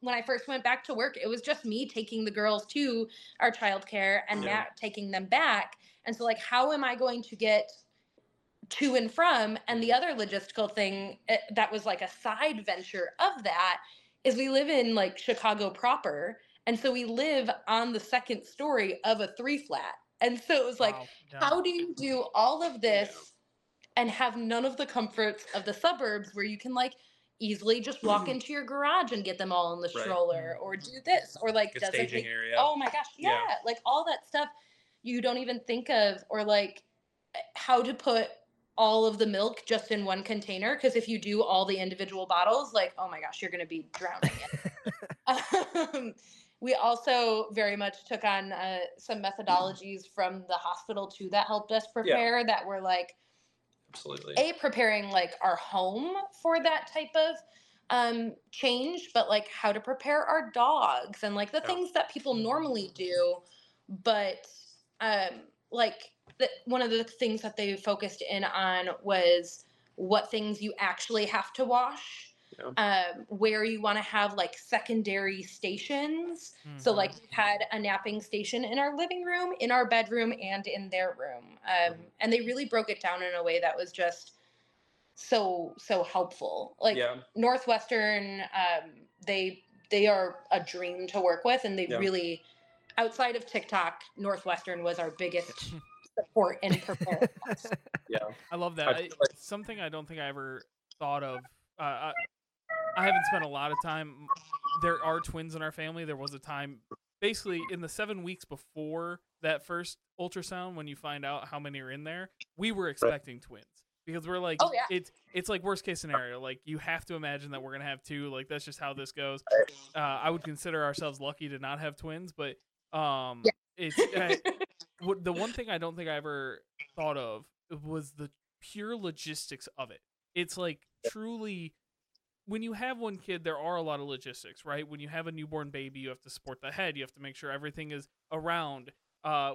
when I first went back to work, it was just me taking the girls to our childcare and Matt taking them back. And so like, how am I going to get to and from? And the other logistical thing that was like a side venture of that is we live in like Chicago proper. And so we live on the second story of a 3-flat. And so it was like, how do you do all of this and have none of the comforts of the suburbs where you can like easily just walk into your garage and get them all in the stroller or do this or like staging area. Oh my gosh. Yeah. Like all that stuff you don't even think of, or like how to put all of the milk just in one container. Cause if you do all the individual bottles, like, oh my gosh, you're going to be drowning it. We also very much took on some methodologies from the hospital too that helped us prepare that were like, absolutely, preparing like our home for that type of change, but like how to prepare our dogs and like the things that people normally do. But one of the things that they focused in on was what things you actually have to wash, where you want to have like secondary stations. So like we had a napping station in our living room, in our bedroom, and in their room. And they really broke it down in a way that was just so helpful. Like Northwestern, they are a dream to work with, and they really, outside of TikTok, Northwestern was our biggest support and preparedness. I love that. Something I don't think I ever thought of. I haven't spent a lot of time. There are twins in our family. There was a time, basically, in the 7 weeks before that first ultrasound, when you find out how many are in there, we were expecting twins because we're like, it's like worst case scenario. Like, you have to imagine that we're gonna have two. Like, that's just how this goes. I would consider ourselves lucky to not have twins, but the one thing I don't think I ever thought of was the pure logistics of it. It's like truly, when you have one kid, there are a lot of logistics, right? When you have a newborn baby, you have to support the head. You have to make sure everything is around.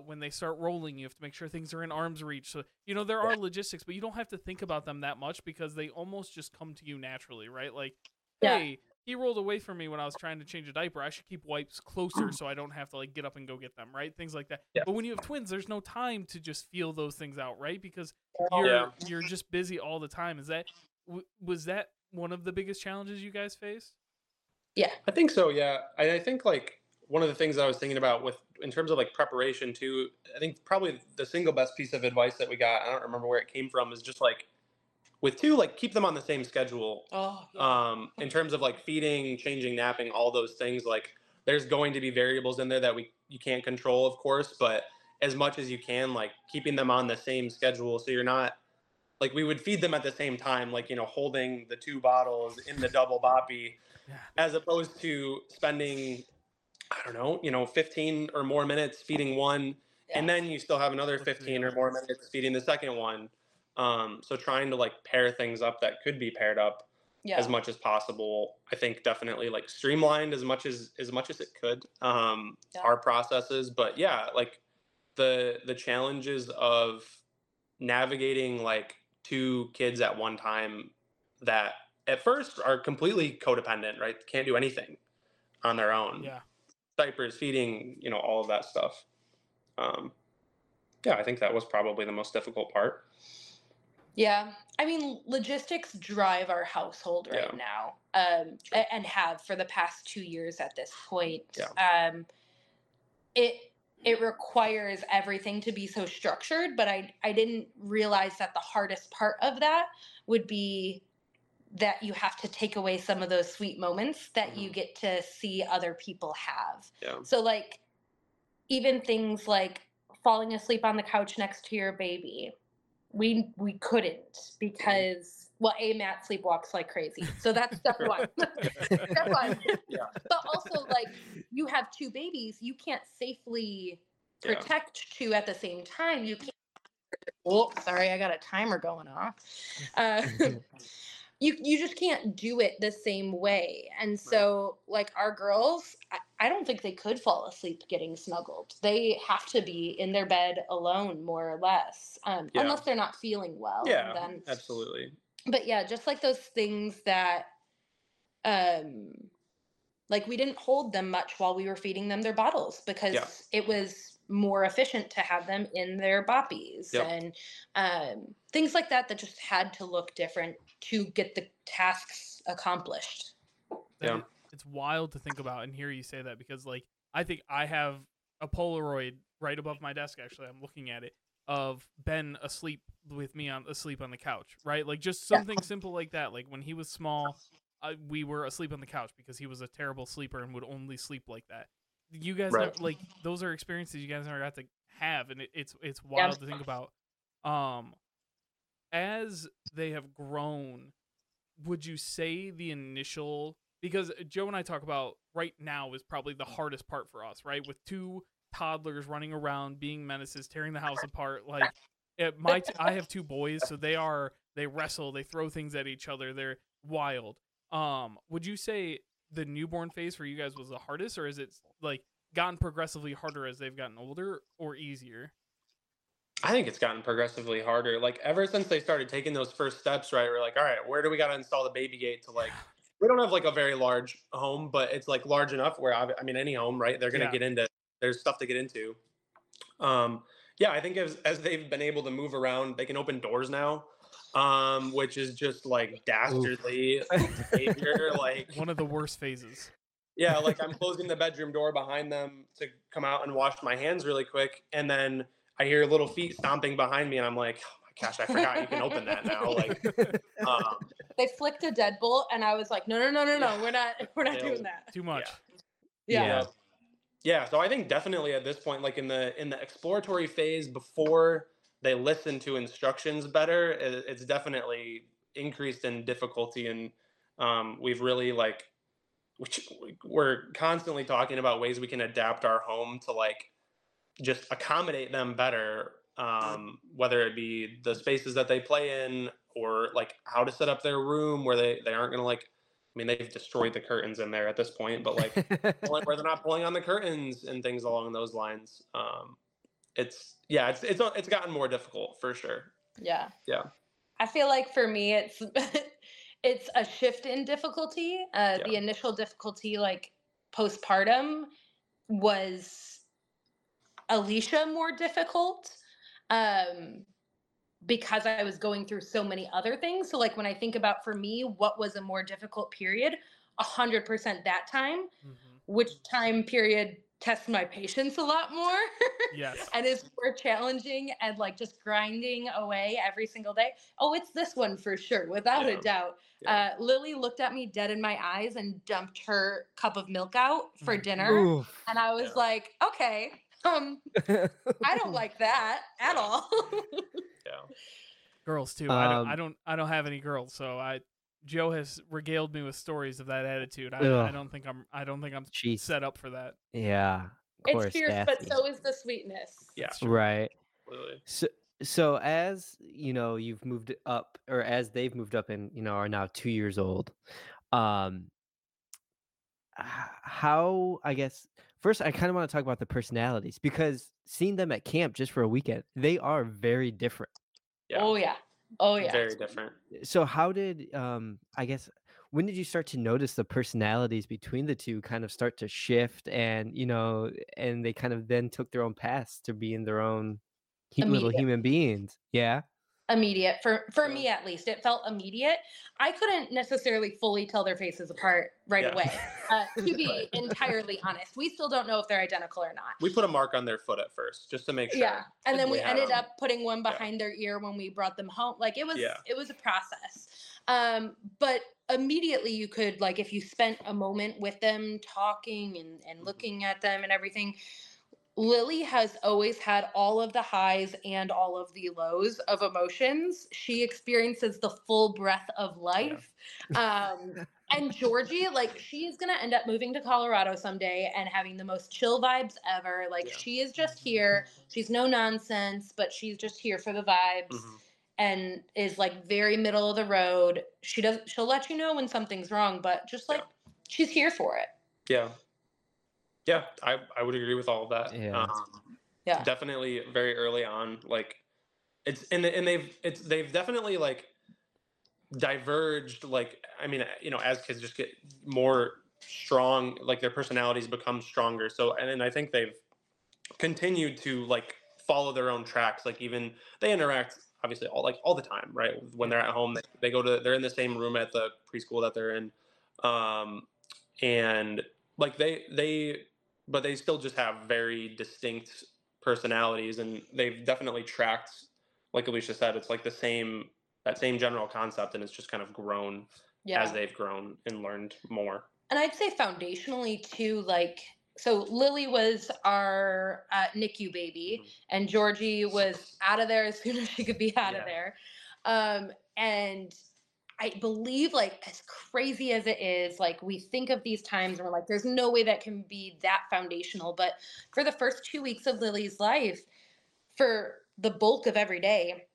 When they start rolling, you have to make sure things are in arm's reach. So, there are logistics, but you don't have to think about them that much because they almost just come to you naturally, right? Like, hey, he rolled away from me when I was trying to change a diaper. I should keep wipes closer so I don't have to like get up and go get them, right? Things like that. Yeah. But when you have twins, there's no time to just feel those things out, right? Because you're just busy all the time. Was that one of the biggest challenges you guys faced? Yeah, I think so. Yeah. I think like one of the things I was thinking about in terms of like preparation too, I think probably the single best piece of advice that we got, I don't remember where it came from, is just like with two, like keep them on the same schedule. In terms of like feeding, changing, napping, all those things, like there's going to be variables in there that you can't control, of course, but as much as you can, like keeping them on the same schedule. So you're not, like we would feed them at the same time, like, holding the two bottles in the double boppy, as opposed to spending, 15 or more minutes feeding one. Yeah. And then you still have another 15 or more minutes feeding the second one. So trying to like pair things up that could be paired up. as much as possible. I think definitely like streamlined as much as it could our processes. But yeah, like the challenges of navigating like two kids at one time that at first are completely codependent, right? Can't do anything on their own. Yeah. Diapers, feeding, you know, all of that stuff. Yeah, I think that was probably the most difficult part. Yeah. I mean, logistics drive our household right now, and have for the past 2 years at this point. Yeah. It requires everything to be so structured, but I didn't realize that the hardest part of that would be that you have to take away some of those sweet moments that you get to see other people have. Yeah. So like even things like falling asleep on the couch next to your baby, we couldn't because, well, A, Matt sleepwalks like crazy. So that's step one. Step one. Yeah. But also, like, you have two babies. You can't safely protect two at the same time. You can't. Oh, sorry, I got a timer going off. You just can't do it the same way. And so, like, our girls, I don't think they could fall asleep getting snuggled. They have to be in their bed alone, more or less, unless they're not feeling well. Yeah, then, absolutely. But, yeah, just, like, those things that, like, we didn't hold them much while we were feeding them their bottles because it was more efficient to have them in their boppies and things like that that just had to look different to get the tasks accomplished. Yeah, it's wild to think about and hear you say that because, like, I think I have a Polaroid right above my desk. Actually, I'm looking at it of Ben asleep with me asleep on the couch. Right, like just something simple like that. Like when he was small, we were asleep on the couch because he was a terrible sleeper and would only sleep like that. You guys never, like, those are experiences you guys never got to have, and it's wild to think about. As they have grown, would you say the initial, because Joe and I talk about right now is probably the hardest part for us, right? With two toddlers running around, being menaces, tearing the house apart. Like I have two boys, so they wrestle, they throw things at each other, they're wild. Would you say the newborn phase for you guys was the hardest, or is it like gotten progressively harder as they've gotten older, or easier? I think it's gotten progressively harder. Like ever since they started taking those first steps, right? We're like, all right, where do we got to install the baby gate to like, we don't have like a very large home, but it's like large enough where I mean, any home, right? They're going to get into, there's stuff to get into. Yeah, I think as they've been able to move around, they can open doors now. Which is just like dastardly behavior. Like one of the worst phases. Yeah, like I'm closing the bedroom door behind them to come out and wash my hands really quick, and then I hear little feet stomping behind me, and I'm like, oh my gosh, I forgot you can open that now. Like, they flicked a deadbolt, and I was like, no, we're not doing that. Too much. Yeah. So I think definitely at this point, like in the exploratory phase before they listen to instructions better, it's definitely increased in difficulty. And we've really like, we're constantly talking about ways we can adapt our home to like just accommodate them better, whether it be the spaces that they play in or like how to set up their room where they aren't going to like, I mean, they've destroyed the curtains in there at this point, but like where they're not pulling on the curtains and things along those lines. It's gotten more difficult for sure. Yeah. Yeah. I feel like for me, it's a shift in difficulty. The initial difficulty, like postpartum, was Alicia more difficult because I was going through so many other things. So like when I think about for me, what was a more difficult period, 100% that time, which time period test my patience a lot more. Yes. And it's more challenging and like just grinding away every single day. Oh, it's this one for sure, without a doubt. Yeah. Lily looked at me dead in my eyes and dumped her cup of milk out for dinner. Oof. And I was like, okay, I don't like that at all. Girls too. I don't have any girls, so Joe has regaled me with stories of that attitude. I don't think I'm Jeez. Set up for that. Yeah, of course, it's fierce, nasty. But so is the sweetness. Yeah, right. Absolutely. So, So as you know, you've moved up, or as they've moved up and, you know, are now 2 years old. How, I guess, first, I kind of want to talk about the personalities, because seeing them at camp just for a weekend, they are very different. Yeah. Oh, yeah. Oh, yeah. Very different. So how did, I guess, when did you start to notice the personalities between the two kind of start to shift, and, you know, and they kind of then took their own paths to being their own little human beings? Yeah. Immediate. For me, at least, it felt immediate. I couldn't necessarily fully tell their faces apart right away. To be entirely honest, we still don't know if they're identical or not. We put a mark on their foot at first just to make sure. Yeah, and then we ended up putting one behind their ear when we brought them home. Like, it was a process. But immediately you could, like, if you spent a moment with them talking and looking at them and everything. Lily has always had all of the highs and all of the lows of emotions. She experiences the full breadth of life. Yeah. And Georgie, like, she is going to end up moving to Colorado someday and having the most chill vibes ever. Like, she is just here. She's no nonsense, but she's just here for the vibes and is, like, very middle of the road. She'll let you know when something's wrong, but just, like, she's here for it. Yeah. Yeah, I would agree with all of that. Yeah. Definitely very early on, like, it's and they've definitely, like, diverged. Like, I mean, you know, as kids just get more strong, like, their personalities become stronger. So and I think they've continued to, like, follow their own tracks. Like, even they interact obviously all the time, right? When they're at home, they're in the same room at the preschool that they're in, and like but they still just have very distinct personalities, and they've definitely tracked, like Alicia said, it's like that same general concept, and it's just kind of grown as they've grown and learned more. And I'd say foundationally too, like, so Lily was our NICU baby, and Georgie was out of there as soon as she could be out of there. And I believe, like, as crazy as it is, like, we think of these times and we're like, there's no way that can be that foundational. But for the first 2 weeks of Lily's life, for the bulk of every day,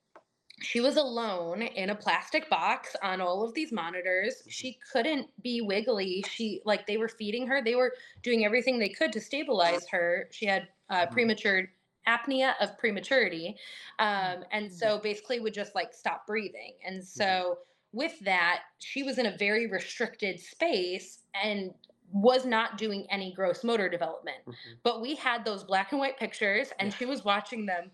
she was alone in a plastic box on all of these monitors. She couldn't be wiggly. She, like, they were feeding her. They were doing everything they could to stabilize her. She had premature apnea of prematurity. And so basically would just, like, stop breathing. And so with that, she was in a very restricted space and was not doing any gross motor development. But we had those black and white pictures, and she was watching them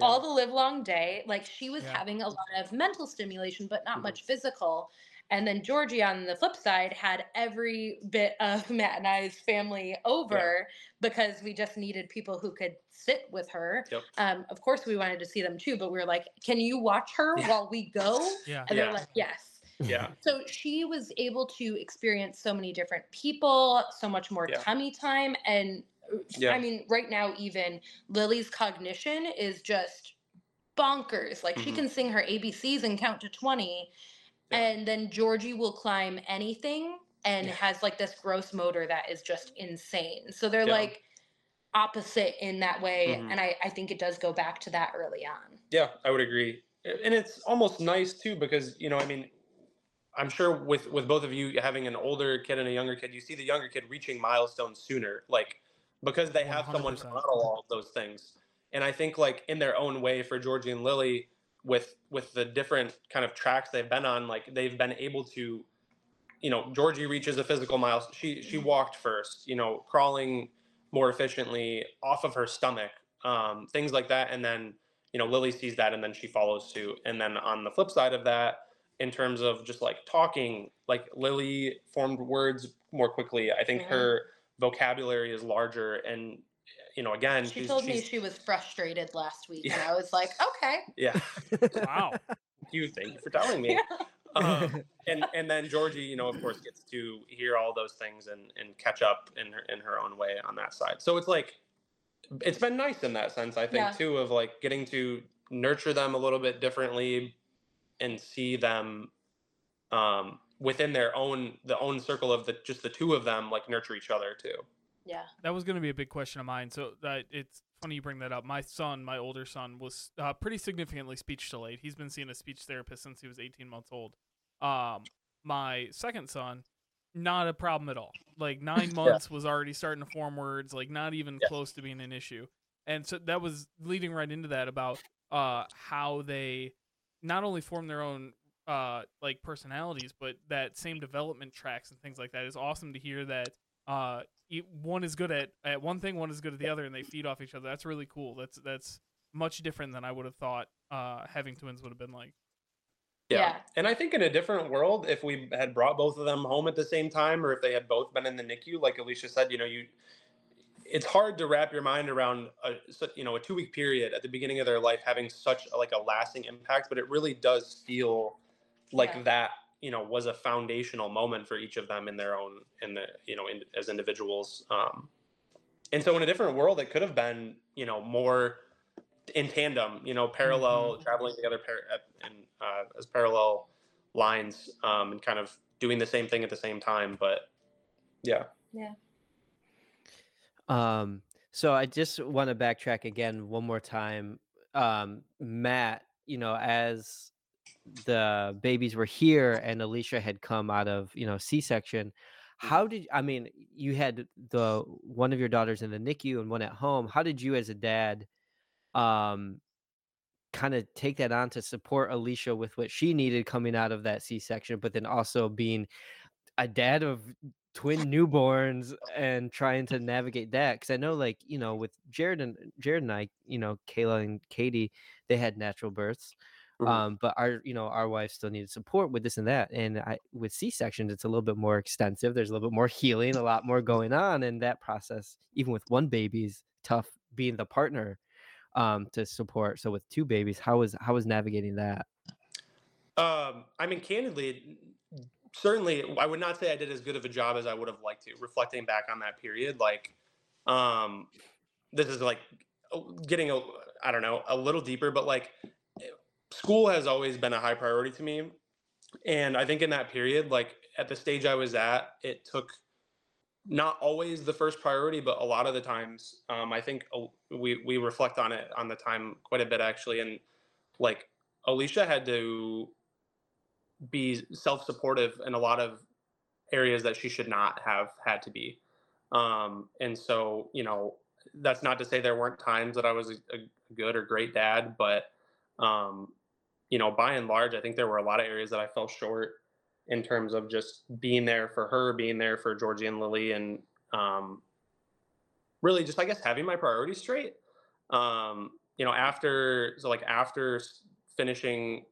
all the live long day. Like, she was having a lot of mental stimulation, but not much physical. And then Georgie, on the flip side, had every bit of Matt and I's family over because we just needed people who could sit with her. Yep. Of course, we wanted to see them too, but we were like, can you watch her while we go? And they're like, yes. Yeah. So she was able to experience so many different people, so much more tummy time. And I mean, right now, even Lily's cognition is just bonkers. Like, she can sing her ABCs and count to 20. And then Georgie will climb anything and has, like, this gross motor that is just insane. So they're, like, opposite in that way. And I think it does go back to that early on. Yeah, I would agree. And it's almost nice, too, because, you know, I mean, I'm sure with both of you having an older kid and a younger kid, you see the younger kid reaching milestones sooner, like, because they have 100%. Someone to model all of those things. And I think, like, in their own way for Georgie and Lily, with the different kind of tracks they've been on, like, they've been able to, you know, Georgie reaches a physical milestone. She walked first, you know, crawling more efficiently off of her stomach, things like that. And then, you know, Lily sees that and then she follows suit. And then on the flip side of that, in terms of just, like, talking, like, Lily formed words more quickly. I think her vocabulary is larger, and, you know, again, she told me she was frustrated last week, and I was like, okay. Yeah. Wow. Thank you for telling me. Yeah. And then Georgie, you know, of course, gets to hear all those things and catch up in her own way on that side. So it's, like, it's been nice in that sense, I think, too, of, like, getting to nurture them a little bit differently and see them within their own circle of the two of them, like, nurture each other too. Yeah. That was going to be a big question of mine. So it's funny you bring that up. My son, my older son, was pretty significantly speech delayed. He's been seeing a speech therapist since he was 18 months old. My second son, not a problem at all. Like 9 months was already starting to form words, like not even close to being an issue. And so that was leading right into that about how they not only form their own like personalities, but that same development tracks and things like that. It's awesome to hear that one is good at one thing, one is good at the other, and they feed off each other. That's really cool. That's much different than I would have thought having twins would have been like. Yeah. And I think in a different world, if we had brought both of them home at the same time, or if they had both been in the NICU, like Alicia said, it's hard to wrap your mind around a 2-week period at the beginning of their life having such a lasting impact, but it really does feel like that, was a foundational moment for each of them in their own, as individuals. And so in a different world, it could have been, more in tandem, parallel, mm-hmm. traveling together as parallel lines, and kind of doing the same thing at the same time. But yeah. Yeah. So I just want to backtrack again one more time. Matt, as the babies were here and Alicia had come out of, C-section, you had one of your daughters in the NICU and one at home. How did you as a dad, kind of take that on to support Alicia with what she needed coming out of that C-section, but then also being a dad of twin newborns and trying to navigate that? Because I know with Jared and I, Kayla and Katie, they had natural births, mm-hmm. But our wife still needed support with this and that, and with C-sections it's a little bit more extensive. There's a little bit more healing, a lot more going on, and that process, even with one baby's tough, being the partner to support. So with two babies, how was navigating that? Candidly, certainly, I would not say I did as good of a job as I would have liked to. Reflecting back on that period, this is getting a little deeper, but school has always been a high priority to me, and I think in that period, at the stage I was at, it took not always the first priority, but a lot of the times. I think we reflect on it on the time quite a bit actually, and Alicia had to be self-supportive in a lot of areas that she should not have had to be. And so, that's not to say there weren't times that I was a good or great dad, but, by and large, I think there were a lot of areas that I fell short in terms of just being there for her, being there for Georgie and Lily, and really just, having my priorities straight. After finishing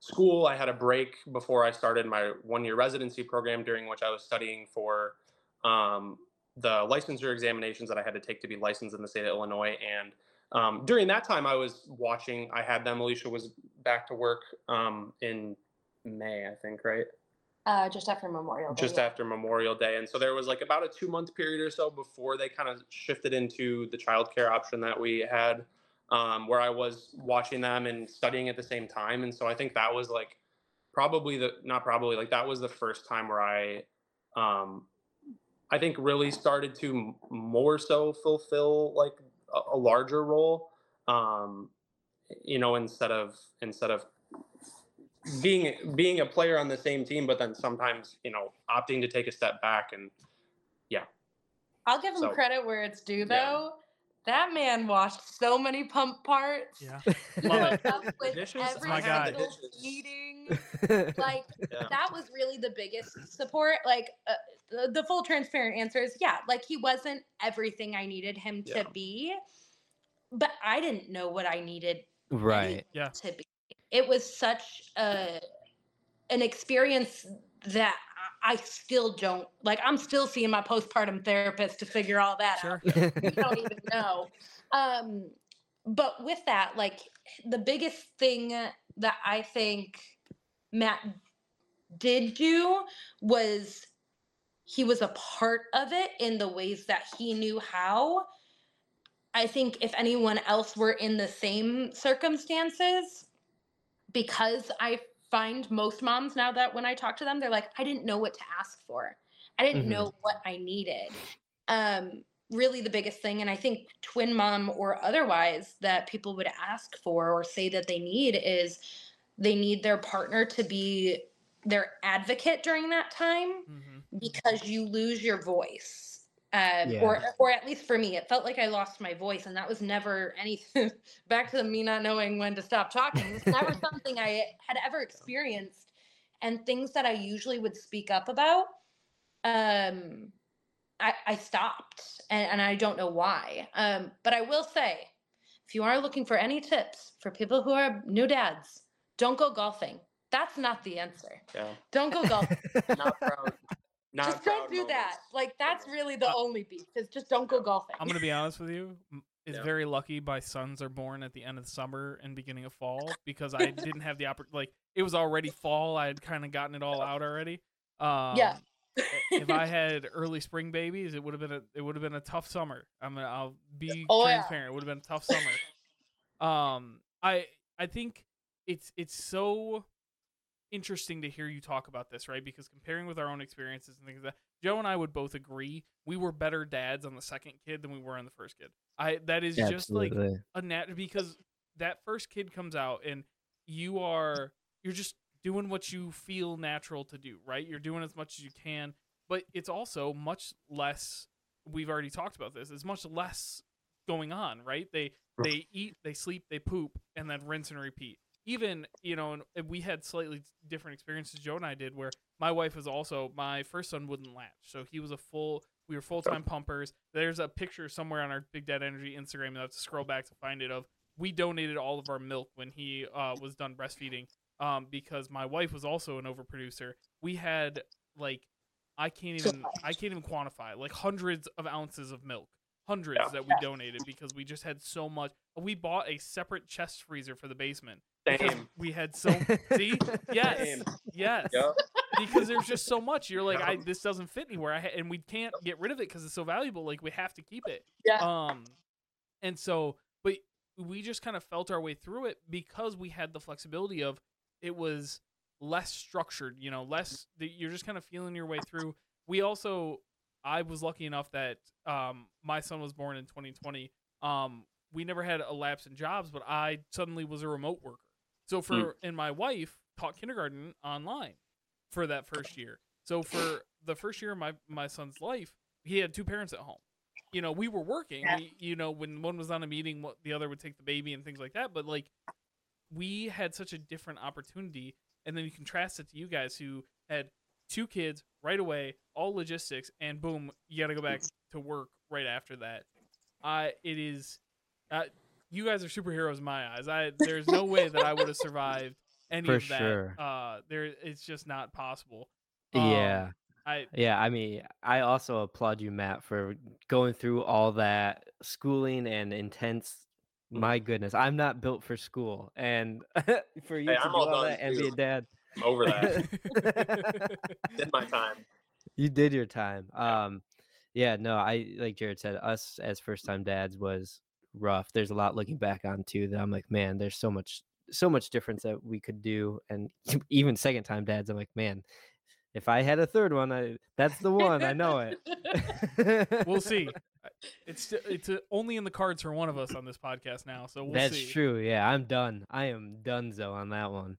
school, I had a break before I started my 1-year residency program, during which I was studying for the licensure examinations that I had to take to be licensed in the state of Illinois. And during that time Alicia was back to work in May, I think, right? Just after Memorial Day. After Memorial Day. And so there was about a 2-month period or so before they kind of shifted into the childcare option that we had, where I was watching them and studying at the same time. And so I think that was that was the first time where I think really started to more so fulfill a larger role, instead of being a player on the same team, but then sometimes, opting to take a step back. And yeah. I'll give him credit where it's due though. Yeah. That man washed so many pump parts. Yeah. Love it. With dishes, every single meeting. That was really the biggest support. The full transparent answer is, he wasn't everything I needed him to be, but I didn't know what I needed to be. It was such an experience that I still don't I'm still seeing my postpartum therapist to figure all that out. We don't even know. But with that, the biggest thing that I think Matt did do was he was a part of it in the ways that he knew how. I think if anyone else were in the same circumstances, because I find most moms now that when I talk to them, they're I didn't know what to ask for. I didn't know what I needed. really the biggest thing, and I think twin mom or otherwise, that people would ask for or say that they need is they need their partner to be their advocate during that time, mm-hmm. because you lose your voice. Or at least for me, it felt like I lost my voice, and that was never anything back to me not knowing when to stop talking. It's never something I had ever experienced, and things that I usually would speak up about, I stopped, and I don't know why. But I will say, if you are looking for any tips for people who are new dads, don't go golfing. That's not the answer. Yeah. Don't go golfing. Not proud. Just don't do that. Like, that's really the only beef, is just don't go golfing. I'm going to be honest with you. It's very lucky my sons are born at the end of the summer and beginning of fall, because I didn't have the opportunity. Like, it was already fall. I had kind of gotten it all out already. Yeah. If I had early spring babies, it would have been a tough summer. I'll be transparent. Yeah. It would have been a tough summer. I think it's so interesting to hear you talk about this, right? Because comparing with our own experiences and things like that, Joe and I would both agree we were better dads on the second kid than we were on the first kid. Absolutely. Like a because that first kid comes out and you're just doing what you feel natural to do, right? You're doing as much as you can, but it's also much less. We've already talked about this. It's much less going on, right? They eat, they sleep, they poop, and then rinse and repeat. Even, and we had slightly different experiences, Joe and I did, where my wife was also, my first son wouldn't latch. So we were full-time pumpers. There's a picture somewhere on our Big Dad Energy Instagram, and I have to scroll back to find it, of we donated all of our milk when he was done breastfeeding, because my wife was also an overproducer. We had, I can't even quantify, hundreds of ounces of milk. That we donated, because we just had so much. We bought a separate chest freezer for the basement. Same. We had so see? Yes. Same. Yes. Yep. Because there's just so much. You're like, this doesn't fit anywhere. And we can't get rid of it because it's so valuable. Like, we have to keep it. Yeah. And so, but we just kind of felt our way through it because we had the flexibility of, it was less structured, less, you're just kind of feeling your way through. We also, I was lucky enough that my son was born in 2020. We never had a lapse in jobs, but I suddenly was a remote worker. So and my wife taught kindergarten online for that first year. So for the first year of my son's life, he had two parents at home. We were working, when one was on a meeting, the other would take the baby and things like that. But we had such a different opportunity. And then you contrast it to you guys who had two kids right away, all logistics, and boom, you got to go back to work right after that. It is. You guys are superheroes in my eyes. There's no way that I would have survived any of that. Sure. It's just not possible. I mean, I also applaud you, Matt, for going through all that schooling and intense. My goodness, I'm not built for school, and for you to do all that and be a dad. I'm over that. Did my time. You did your time. I like Jared said, us as first-time dads was rough. There's a lot looking back on too that I'm like, man, there's so much difference that we could do. And even second-time dads, I'm like, man, if I had a third one, that's the one. I know it. We'll see. It's only in the cards for one of us on this podcast now. So that's true. Yeah, I'm done. I am donezo on that one.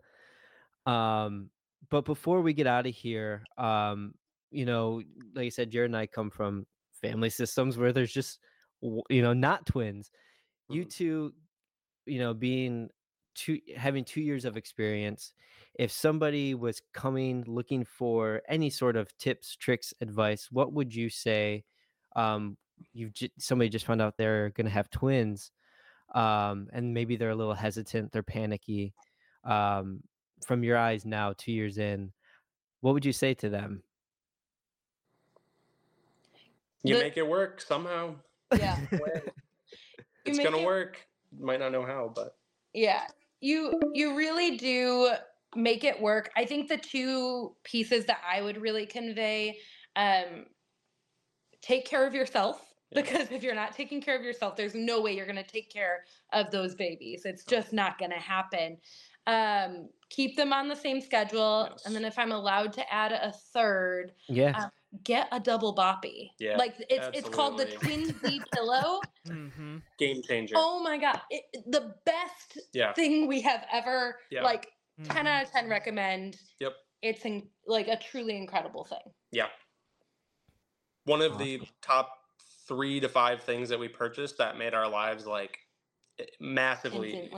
But before we get out of here, like I said, Jared and I come from family systems where there's just, not twins. You two, being having 2 years of experience, if somebody was coming looking for any sort of tips, tricks, advice, what would you say? Somebody just found out they're going to have twins, and maybe they're a little hesitant, they're panicky. From your eyes now, 2 years in, what would you say to them? You make it work somehow. Yeah. It's going to work. Might not know how, but. Yeah. You really do make it work. I think the two pieces that I would really convey, take care of yourself. Because if you're not taking care of yourself, there's no way you're going to take care of those babies. It's just not going to happen. Keep them on the same schedule. Yes. And then if I'm allowed to add a third, get a double boppy. Yeah, like it's called the Twin Z pillow. Mm-hmm. Game changer. Oh my God. The best thing we have ever, like 10 out of 10 recommend. Yep. It's like a truly incredible thing. Yeah. One of the top 3 to 5 things that we purchased that made our lives like massively,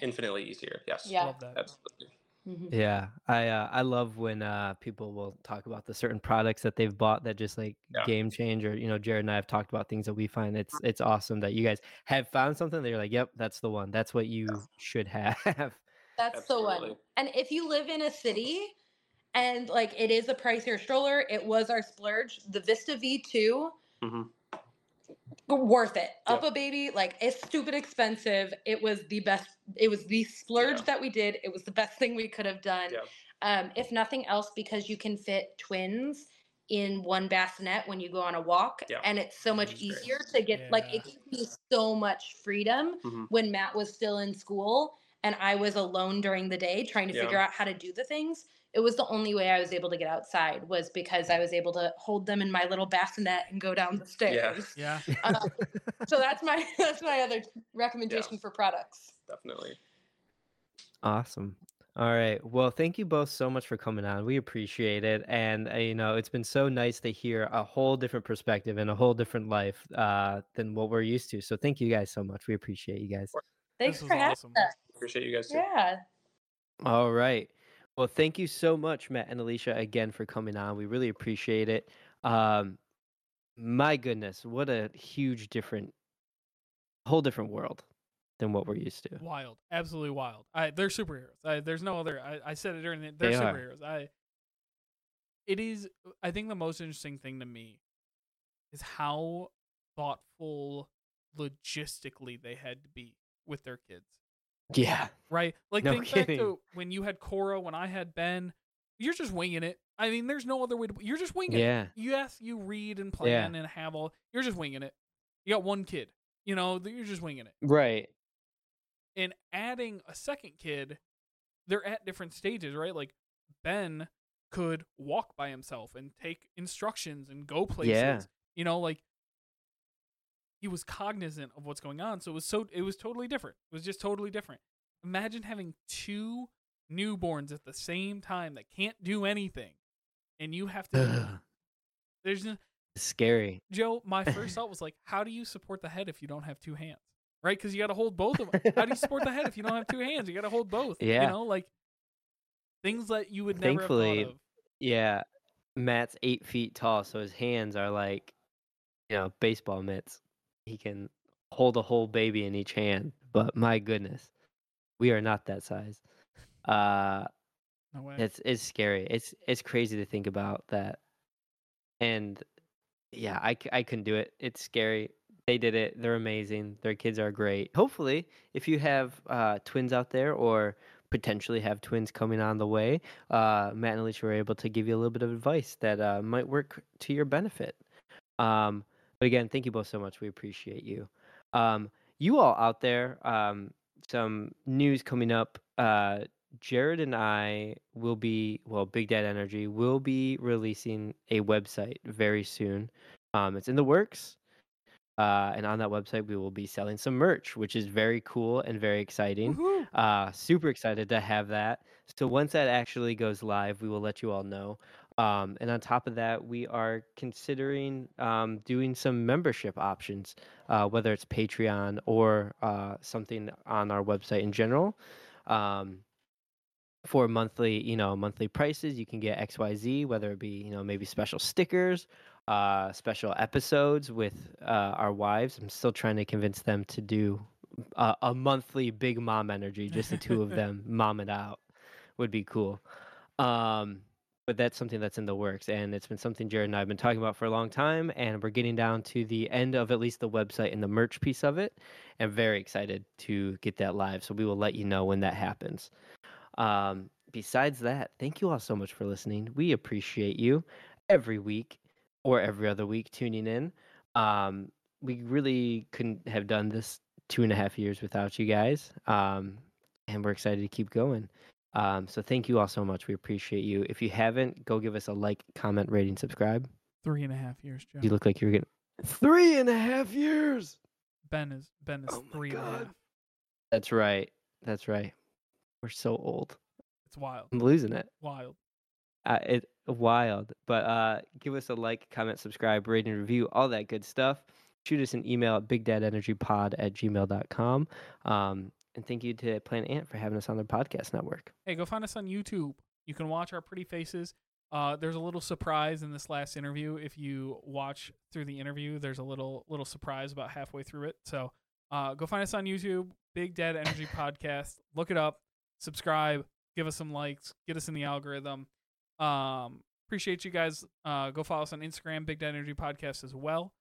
infinitely easier. Yes. Yeah. Love that. Absolutely. Mm-hmm. Yeah, I love when people will talk about the certain products that they've bought that just like game changer. You know, Jared and I have talked about things that we find. It's awesome that you guys have found something that you're like, yep, that's the one. That's what you should have. That's the one. And if you live in a city and like it is a pricier stroller, it was our splurge. The Vista V2, worth it. Up a baby, like it's stupid expensive. It was the best. It was the splurge that we did. It was the best thing we could have done. Yeah. If nothing else, because you can fit twins in one bassinet when you go on a walk, and it's so much easier to get. Yeah. Like it gives me so much freedom. Mm-hmm. When Matt was still in school and I was alone during the day trying to figure out how to do the things, it was the only way I was able to get outside was because I was able to hold them in my little bassinet and go down the stairs. Yeah. So that's my other recommendation for products. Definitely. Awesome. All right. Well, thank you both so much for coming on. We appreciate it. And, you know, it's been so nice to hear a whole different perspective and a whole different life than what we're used to. So thank you guys so much. We appreciate you guys. Thanks for having us. Appreciate you guys too. Yeah. All right. Well, thank you so much, Matt and Alicia, again for coming on. We really appreciate it. My goodness, what a huge whole different world than what we're used to. Wild. Absolutely wild. They're superheroes. There's no other. I said it during the they're superheroes. I think the most interesting thing to me is how thoughtful logistically they had to be with their kids. Yeah. Right? Like, think back to when you had Cora, when I had Ben, you're just winging it. I mean, there's no other way to... You're just winging it. Yes, you read and plan and have all... You're just winging it. You got one kid. You know, you're just winging it. Right. And adding a second kid, they're at different stages, right? Like, Ben could walk by himself and take instructions and go places. Yeah. You know, like... He was cognizant of what's going on, so it was totally different. It was just totally different. Imagine having 2 newborns at the same time that can't do anything, and you have to. There's no, scary. Joe, my first thought was like, how do you support the head if you don't have 2 hands? Right, because you got to hold both of them. How do you support the head if you don't have 2 hands? You got to hold both. Yeah, you know, like things that you would never. Thankfully, have thought of. Yeah, Matt's 8 feet tall, so his hands are like, you know, baseball mitts. He can hold a whole baby in each hand, but my goodness, we are not that size. No way. It's scary. It's crazy to think about that. And yeah, I couldn't do it. It's scary. They did it. They're amazing. Their kids are great. Hopefully, if you have twins out there or potentially have twins coming on the way, Matt and Alicia were able to give you a little bit of advice that might work to your benefit. But again, thank you both so much. We appreciate you. You all out there, some news coming up. Jared and I will be, Big Dad Energy will be releasing a website very soon. It's in the works. And on that website, we will be selling some merch, which is very cool and very exciting. Mm-hmm. Super excited to have that. So once that actually goes live, we will let you all know. And on top of that, we are considering doing some membership options, whether it's Patreon or something on our website in general. For monthly prices, you can get XYZ, whether it be, maybe special stickers, special episodes with our wives. I'm still trying to convince them to do a monthly Big Mom Energy, just the two of them mom it out would be cool. But that's something that's in the works, and it's been something Jared and I have been talking about for a long time, and we're getting down to the end of at least the website and the merch piece of it, and very excited to get that live, so we will let you know when that happens. Besides that, thank you all so much for listening. We appreciate you every week or every other week tuning in. We really couldn't have done this 2.5 years without you guys, and we're excited to keep going. So thank you all so much. We appreciate you. If you haven't, go give us a like, comment, rating, subscribe. 3.5 years, Joe. You look like you're getting 3.5 years. Ben is oh my 3.5. That's right. That's right. We're so old. It's wild. I'm losing it. Wild. It's wild. But give us a like, comment, subscribe, rate, and review, all that good stuff. Shoot us an email at bigdadenergypod@gmail.com. And thank you to Planet Ant for having us on their podcast network. Hey, go find us on YouTube. You can watch our pretty faces. There's a little surprise in this last interview. If you watch through the interview, there's a little surprise about halfway through it. So go find us on YouTube, Big Dad Energy Podcast. Look it up, subscribe, give us some likes, get us in the algorithm. Appreciate you guys. Go follow us on Instagram, Big Dad Energy Podcast as well.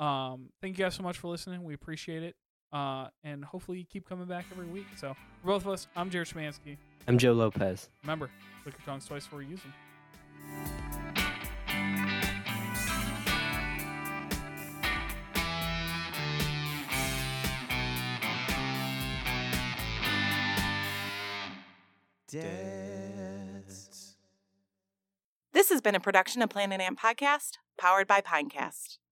Thank you guys so much for listening. We appreciate it. And hopefully you keep coming back every week. So for both of us, I'm Jared Shemansky. I'm Joe Lopez. Remember, click your tongues twice before you use them. This has been a production of Planet Ant Podcast, powered by Pinecast.